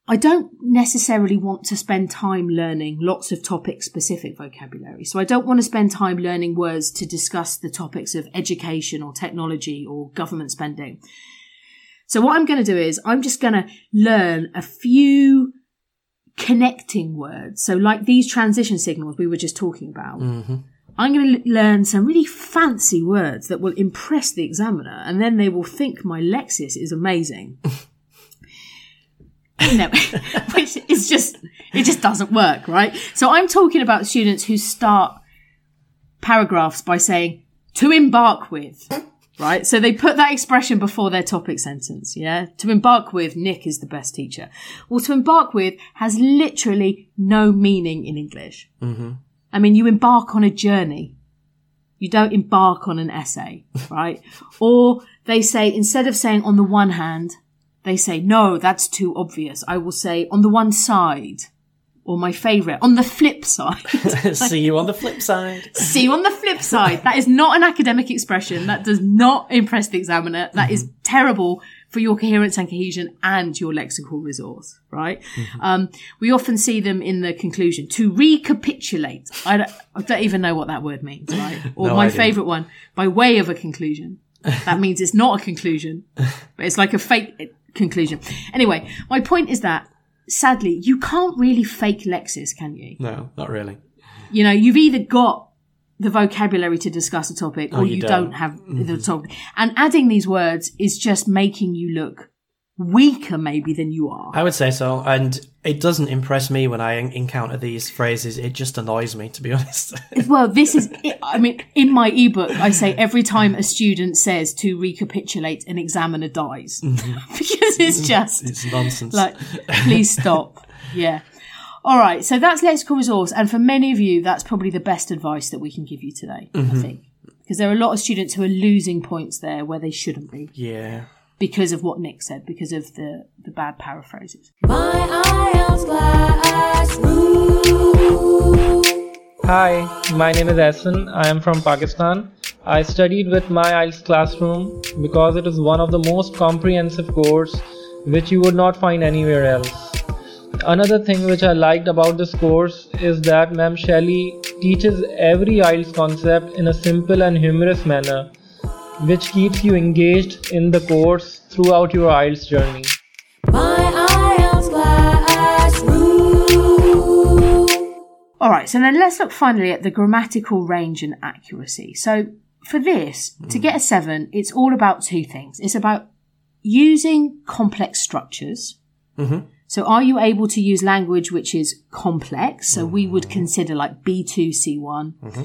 I don't necessarily want to spend time learning lots of topic-specific vocabulary. So I don't want to spend time learning words to discuss the topics of education or technology or government spending. So what I'm going to do is I'm just going to learn a few connecting words. So like these transition signals we were just talking about. Mm-hmm. I'm going to learn some really fancy words that will impress the examiner, and then they will think my lexis is amazing. You know, which is just, it just doesn't work, right? So I'm talking about students who start paragraphs by saying, to embark with, right? So they put that expression before their topic sentence, yeah? To embark with, Nick is the best teacher. Well, to embark with has literally no meaning in English. Mm-hmm. I mean, you embark on a journey. You don't embark on an essay, right? Or they say, instead of saying on the one hand, they say, no, that's too obvious. I will say on the one side, or my favourite, on the flip side. See you on the flip side. See you on the flip side. That is not an academic expression. That does not impress the examiner. That mm-hmm. is terrible for your coherence and cohesion and your lexical resource, right? Mm-hmm. Um, we often see them in the conclusion. To recapitulate. I don't, I don't even know what that word means, right? Or no, my favourite one, by way of a conclusion. That means it's not a conclusion, but it's like a fake conclusion. Anyway, my point is that, sadly, you can't really fake lexis, can you? No, not really. You know, you've either got the vocabulary to discuss a topic or oh, you, you don't. don't have the topic. And adding these words is just making you look weaker maybe than you are. I would say so. And it doesn't impress me when I encounter these phrases. It just annoys me, to be honest. Well, this is, it. I mean, in my ebook, I say every time a student says to recapitulate, an examiner dies. Because it's just... It's nonsense. Like, please stop. Yeah. All right, so that's lexical resource. And for many of you, that's probably the best advice that we can give you today, mm-hmm. I think. Because there are a lot of students who are losing points there where they shouldn't be. Yeah. Because of what Nick said, because of the, the bad paraphrases. My I E L T S Classroom. Hi, my name is Ehsan. I am from Pakistan. I studied with My I E L T S Classroom because it is one of the most comprehensive course which you would not find anywhere else. Another thing which I liked about this course is that Ma'am Shelley teaches every I E L T S concept in a simple and humorous manner, which keeps you engaged in the course throughout your I E L T S journey. My I E L T S Classroom. All right, so then let's look finally at the grammatical range and accuracy. So for this, mm. to get a seven, it's all about two things. It's about using complex structures. Mm-hmm. So are you able to use language which is complex? So we would consider like B two, C one. Mm-hmm.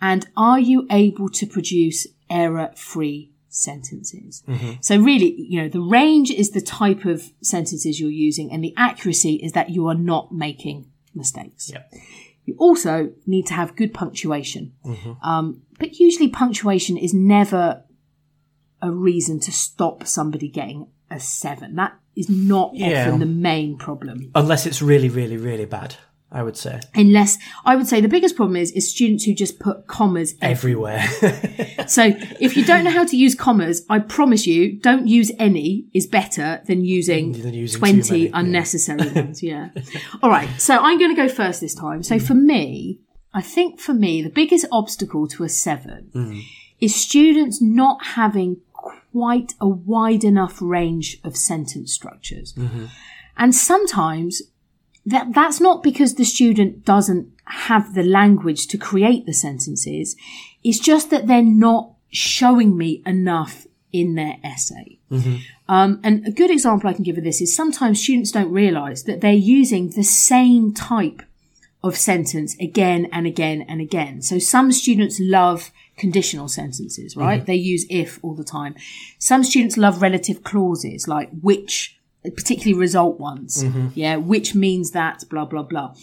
And are you able to produce error-free sentences? Mm-hmm. So really, you know, the range is the type of sentences you're using and the accuracy is that you are not making mistakes. Yep. You also need to have good punctuation. Mm-hmm. Um, but usually punctuation is never a reason to stop somebody getting a seven. That is not yeah. often the main problem. Unless it's really, really, really bad, I would say. Unless, I would say the biggest problem is, is students who just put commas everywhere. everywhere. So if you don't know how to use commas, I promise you, don't use any is better than using, than using twenty unnecessary yeah. ones. Yeah. All right. So I'm going to go first this time. So mm. for me, I think for me, the biggest obstacle to a seven mm. is students not having quite a wide enough range of sentence structures. Mm-hmm. And sometimes that that's not because the student doesn't have the language to create the sentences. It's just that they're not showing me enough in their essay. Mm-hmm. Um, and a good example I can give of this is sometimes students don't realise that they're using the same type of sentence again and again and again. So some students love conditional sentences, right? Mm-hmm. They use if all the time. Some students love relative clauses like which, particularly result ones. Mm-hmm. Yeah, which means that, blah, blah, blah.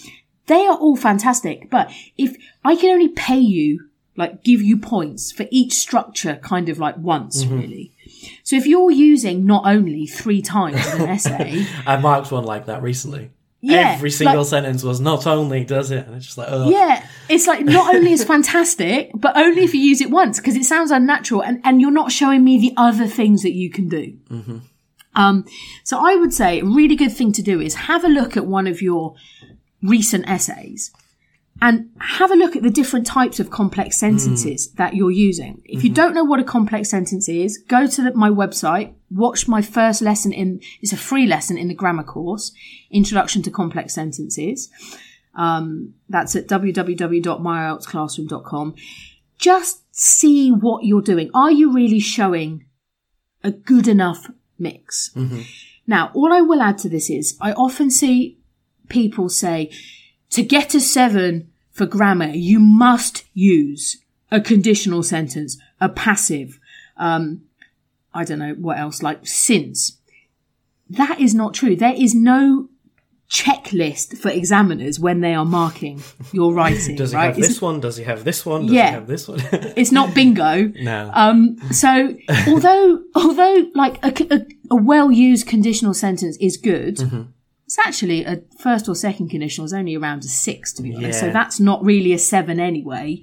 They are all fantastic. But if I can only pay you, like give you points for each structure kind of like once, mm-hmm. really. So if you're using not only three times an essay. I marked one like that recently. Yeah, every single like, sentence was not only does it, and it's just like, oh. Yeah, it's like not only is fantastic, but only if you use it once, because it sounds unnatural, and, and you're not showing me the other things that you can do. Mm-hmm. Um, so I would say a really good thing to do is have a look at one of your recent essays and have a look at the different types of complex sentences mm. that you're using. If mm-hmm. you don't know what a complex sentence is, go to the, my website, watch my first lesson in, it's a free lesson in the grammar course, Introduction to Complex Sentences. Um, that's at w w w dot my I E L T S classroom dot com. Just see what you're doing. Are you really showing a good enough mix? Mm-hmm. Now, all I will add to this is I often see people say, to get a seven for grammar, you must use a conditional sentence, a passive, um, I don't know what else, like since. That is not true. There is no checklist for examiners when they are marking your writing. Does he right? have it's, this one? Does he have this one? Does yeah, he have this one? It's not bingo. No. Um, so although, although like a, a, a well-used conditional sentence is good, mm-hmm. it's actually a first or second conditional is only around a six, to be yeah. honest. So that's not really a seven anyway.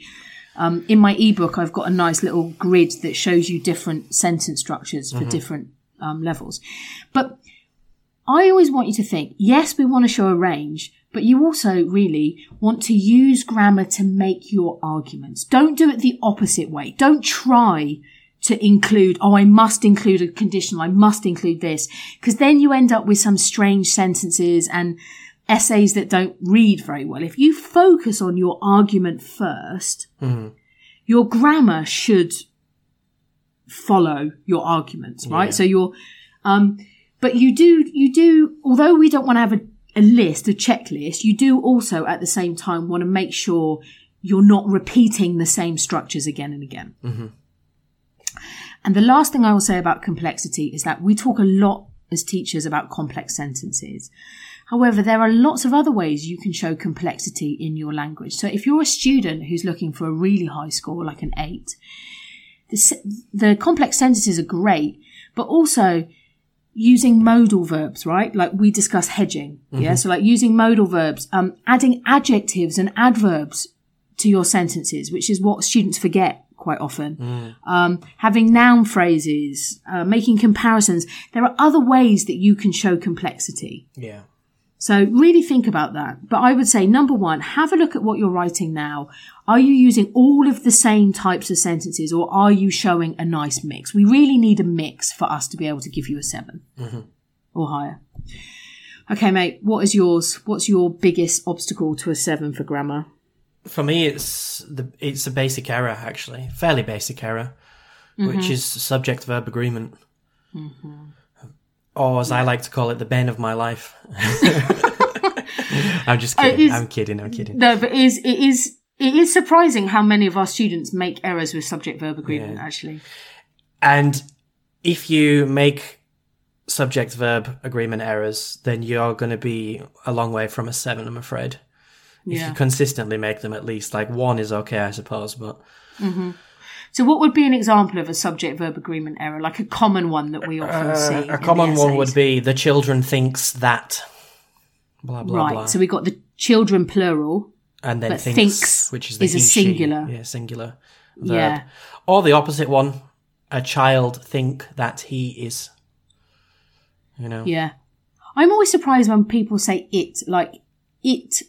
Um, in my ebook, I've got a nice little grid that shows you different sentence structures for mm-hmm. different um, levels. But I always want you to think, yes, we want to show a range, but you also really want to use grammar to make your arguments. Don't do it the opposite way. Don't try to include, oh, I must include a conditional, I must include this, because then you end up with some strange sentences and essays that don't read very well. If you focus on your argument first, mm-hmm. your grammar should follow your arguments, right? Yeah. So you're, um, but you do, you do, although we don't want to have a, a list, a checklist, you do also at the same time want to make sure you're not repeating the same structures again and again. Mm-hmm. And the last thing I will say about complexity is that we talk a lot as teachers about complex sentences. However, there are lots of other ways you can show complexity in your language. So if you're a student who's looking for a really high score, like an eight, the, the complex sentences are great, but also using modal verbs, right? Like we discuss hedging. Mm-hmm. Yeah. So like using modal verbs, um, adding adjectives and adverbs to your sentences, which is what students forget quite often, mm. um, having noun phrases, uh, making comparisons. There are other ways that you can show complexity. Yeah. So really think about that. But I would say, number one, have a look at what you're writing now. Are you using all of the same types of sentences, or are you showing a nice mix? We really need a mix for us to be able to give you a seven mm-hmm. or higher. Okay, mate, what is yours? What's your biggest obstacle to a seven for grammar? For me, it's the it's a basic error, actually, fairly basic error, mm-hmm. which is subject-verb agreement, mm-hmm. or as yeah. I like to call it, the bane of my life. I'm just kidding. Is, I'm kidding. I'm kidding. No, but it is it is it is surprising how many of our students make errors with subject-verb agreement, yeah. actually. And if you make subject-verb agreement errors, then you're going to be a long way from a seven, I'm afraid. If yeah. you consistently make them, at least like one is okay, I suppose. But mm-hmm. so, what would be an example of a subject-verb agreement error, like a common one that we often uh, see? A common one would be the children thinks that blah blah right. blah. Right. So we got the children plural, and then but thinks, thinks, which is the is he, a singular, she, yeah, singular verb, yeah. or the opposite one: a child think that he is. You know. Yeah, I'm always surprised when people say it, like it.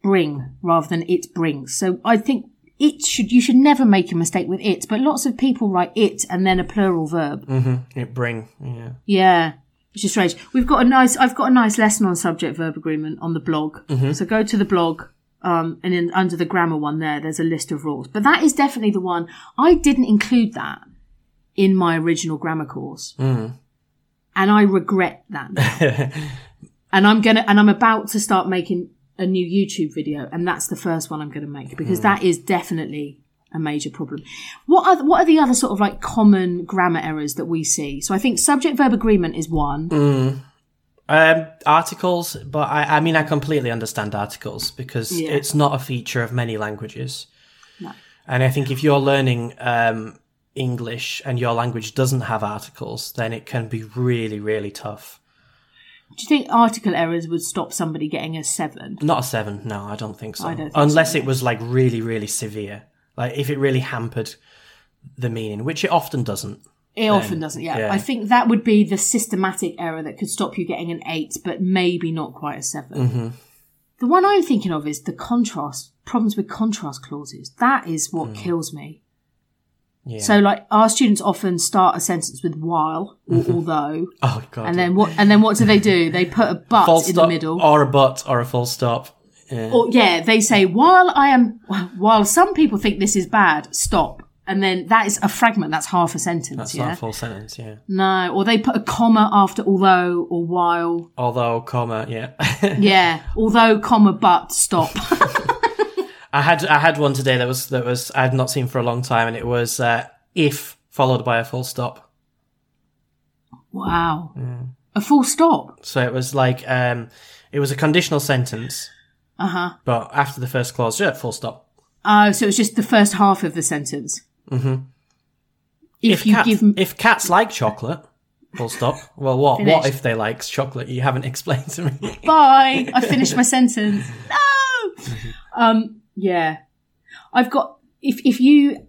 Bring rather than it brings. So I think it should you should never make a mistake with it, but lots of people write it and then a plural verb. Mm-hmm. It bring, yeah. Yeah. Which is strange. We've got a nice I've got a nice lesson on subject verb agreement on the blog. Mm-hmm. So go to the blog um and then under the grammar one there there's a list of rules. But that is definitely the one. I didn't include that in my original grammar course. Mm-hmm. And I regret that now. and I'm gonna and I'm about to start making a new YouTube video, and that's the first one I'm going to make because mm. that is definitely a major problem. What are what are the other sort of like common grammar errors that we see? So I think subject-verb agreement is one. Mm. Um, articles, but I, I mean I completely understand articles because yeah. it's not a feature of many languages. No. And I think if you're learning um, English and your language doesn't have articles, then it can be really, really tough. Do you think article errors would stop somebody getting a seven? Not a seven, no, I don't think so. I don't think Unless so, it no. was like really, really severe. Like if it really hampered the meaning, which it often doesn't. It then, often doesn't, yeah. yeah. I think that would be the systematic error that could stop you getting an eight, but maybe not quite a seven. Mm-hmm. The one I'm thinking of is the contrast, problems with contrast clauses. That is what mm. kills me. Yeah. So, like, our students often start a sentence with while or mm-hmm. although. Oh, God. And then what And then what do they do? They put a but false in the middle. Or a but or a full stop. Yeah. Or, yeah, they say, while I am, while some people think this is bad, stop. And then that is a fragment. That's half a sentence. That's yeah? not a full sentence, yeah. No. Or they put a comma after although or while. Although, comma, yeah. yeah. Although, comma, but, stop. I had I had one today that was that was I had not seen for a long time, and it was uh, if followed by a full stop. Wow, yeah. A full stop. So it was like um, it was a conditional sentence. Uh huh. But after the first clause, yeah, full stop. Oh, uh, so it was just the first half of the sentence. Mm-hmm. If, if you cat, give m- if cats like chocolate. Full stop. Well, what? Finished. What if they like chocolate? You haven't explained to me. Bye. I finished my sentence. No. Um. Yeah, I've got, if if you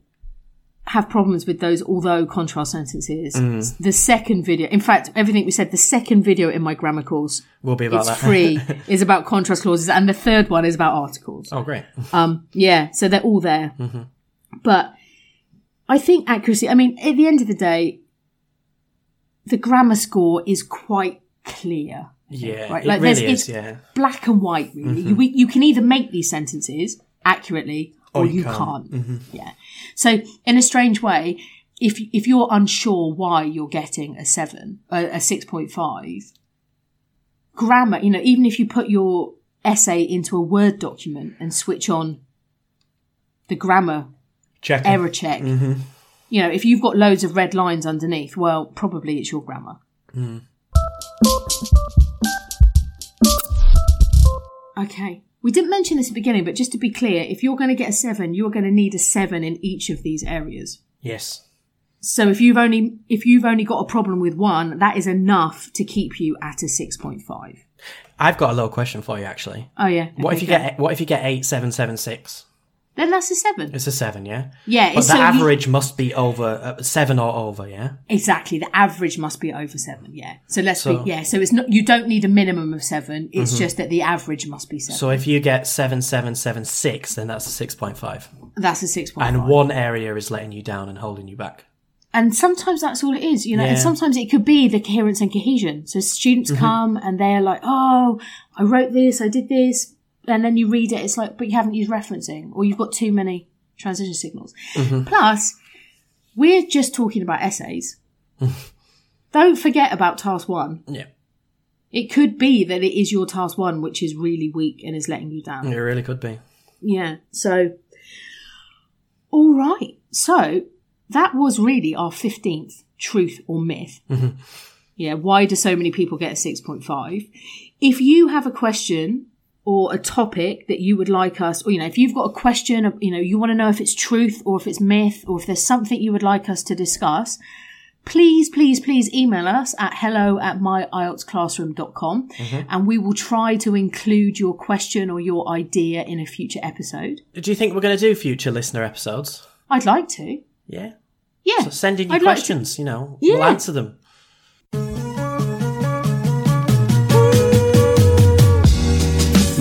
have problems with those although contrast sentences. Mm. The second video, in fact, everything we said, the second video in my grammar course will be about it's that. free, is about contrast clauses, and the third one is about articles. Oh, great. um, yeah, so they're all there. Mm-hmm. But I think accuracy, I mean, at the end of the day, the grammar score is quite clear. Yeah, right? Like it really is, yeah. Black and white, really. Mm-hmm. You, you can either make these sentences accurately or, or you, you can't. can't. Mm-hmm. Yeah. So in a strange way, if if you're unsure why you're getting a seven, a, a six point five, grammar, you know, even if you put your essay into a Word document and switch on the grammar check error check, mm-hmm. you know, if you've got loads of red lines underneath, well, probably it's your grammar. Mm. Okay. We didn't mention this at the beginning, but just to be clear, if you're going to get a seven, you're going to need a seven in each of these areas. Yes. So if you've only if you've only got a problem with one, that is enough to keep you at a six point five. I've got a little question for you, actually. Oh yeah. What okay. if you get what if you get eight seven seven six? Then that's a seven. It's a seven, yeah. Yeah. But the so average you... must be over uh, seven or over, yeah. Exactly. The average must be over seven, yeah. So let's so, be yeah. So it's not you don't need a minimum of seven. It's mm-hmm. just that the average must be seven. So if you get seven seven seven six, then that's a six point five. That's a six point five. And one area is letting you down and holding you back. And sometimes that's all it is, you know. Yeah. And sometimes it could be the coherence and cohesion. So students mm-hmm. come and they're like, "Oh, I wrote this. I did this." And then you read it, it's like, but you haven't used referencing, or you've got too many transition signals. Mm-hmm. Plus, we're just talking about essays. Don't forget about task one. Yeah. It could be that it is your task one, which is really weak and is letting you down. It really could be. Yeah. So, all right. So, that was really our fifteenth truth or myth. Mm-hmm. Yeah. Why do so many people get a six point five? If you have a question or a topic that you would like us, or, you know, if you've got a question, you know, you want to know if it's truth or if it's myth, or if there's something you would like us to discuss, please, please, please email us at hello at my I E L T S classroom dot com, mm-hmm. and we will try to include your question or your idea in a future episode. Do you think we're going to do future listener episodes? I'd like to. Yeah. Yeah. So send in your I'd questions, like to... you know, yeah. we'll answer them.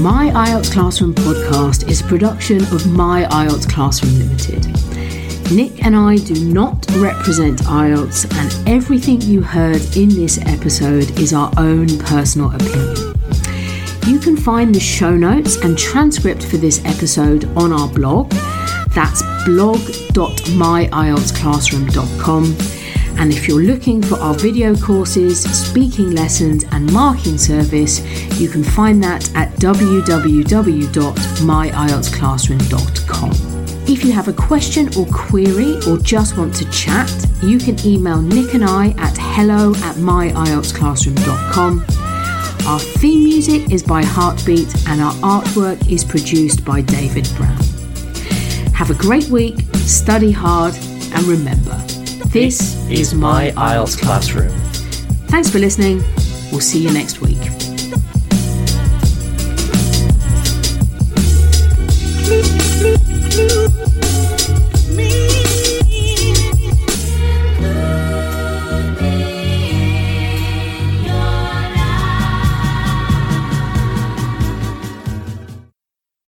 My I E L T S Classroom podcast is a production of My I E L T S Classroom Limited. Nick and I do not represent I E L T S, and everything you heard in this episode is our own personal opinion. You can find the show notes and transcript for this episode on our blog. That's blog dot my I E L T S classroom dot com. And if you're looking for our video courses, speaking lessons and marking service, you can find that at w w w dot my I E L T S classroom dot com. If you have a question or query or just want to chat, you can email Nick and I at hello at my I E L T S classroom dot com. Our theme music is by Heartbeat and our artwork is produced by David Brown. Have a great week, study hard, and remember... This is My I E L T S Classroom. Thanks for listening. We'll see you next week.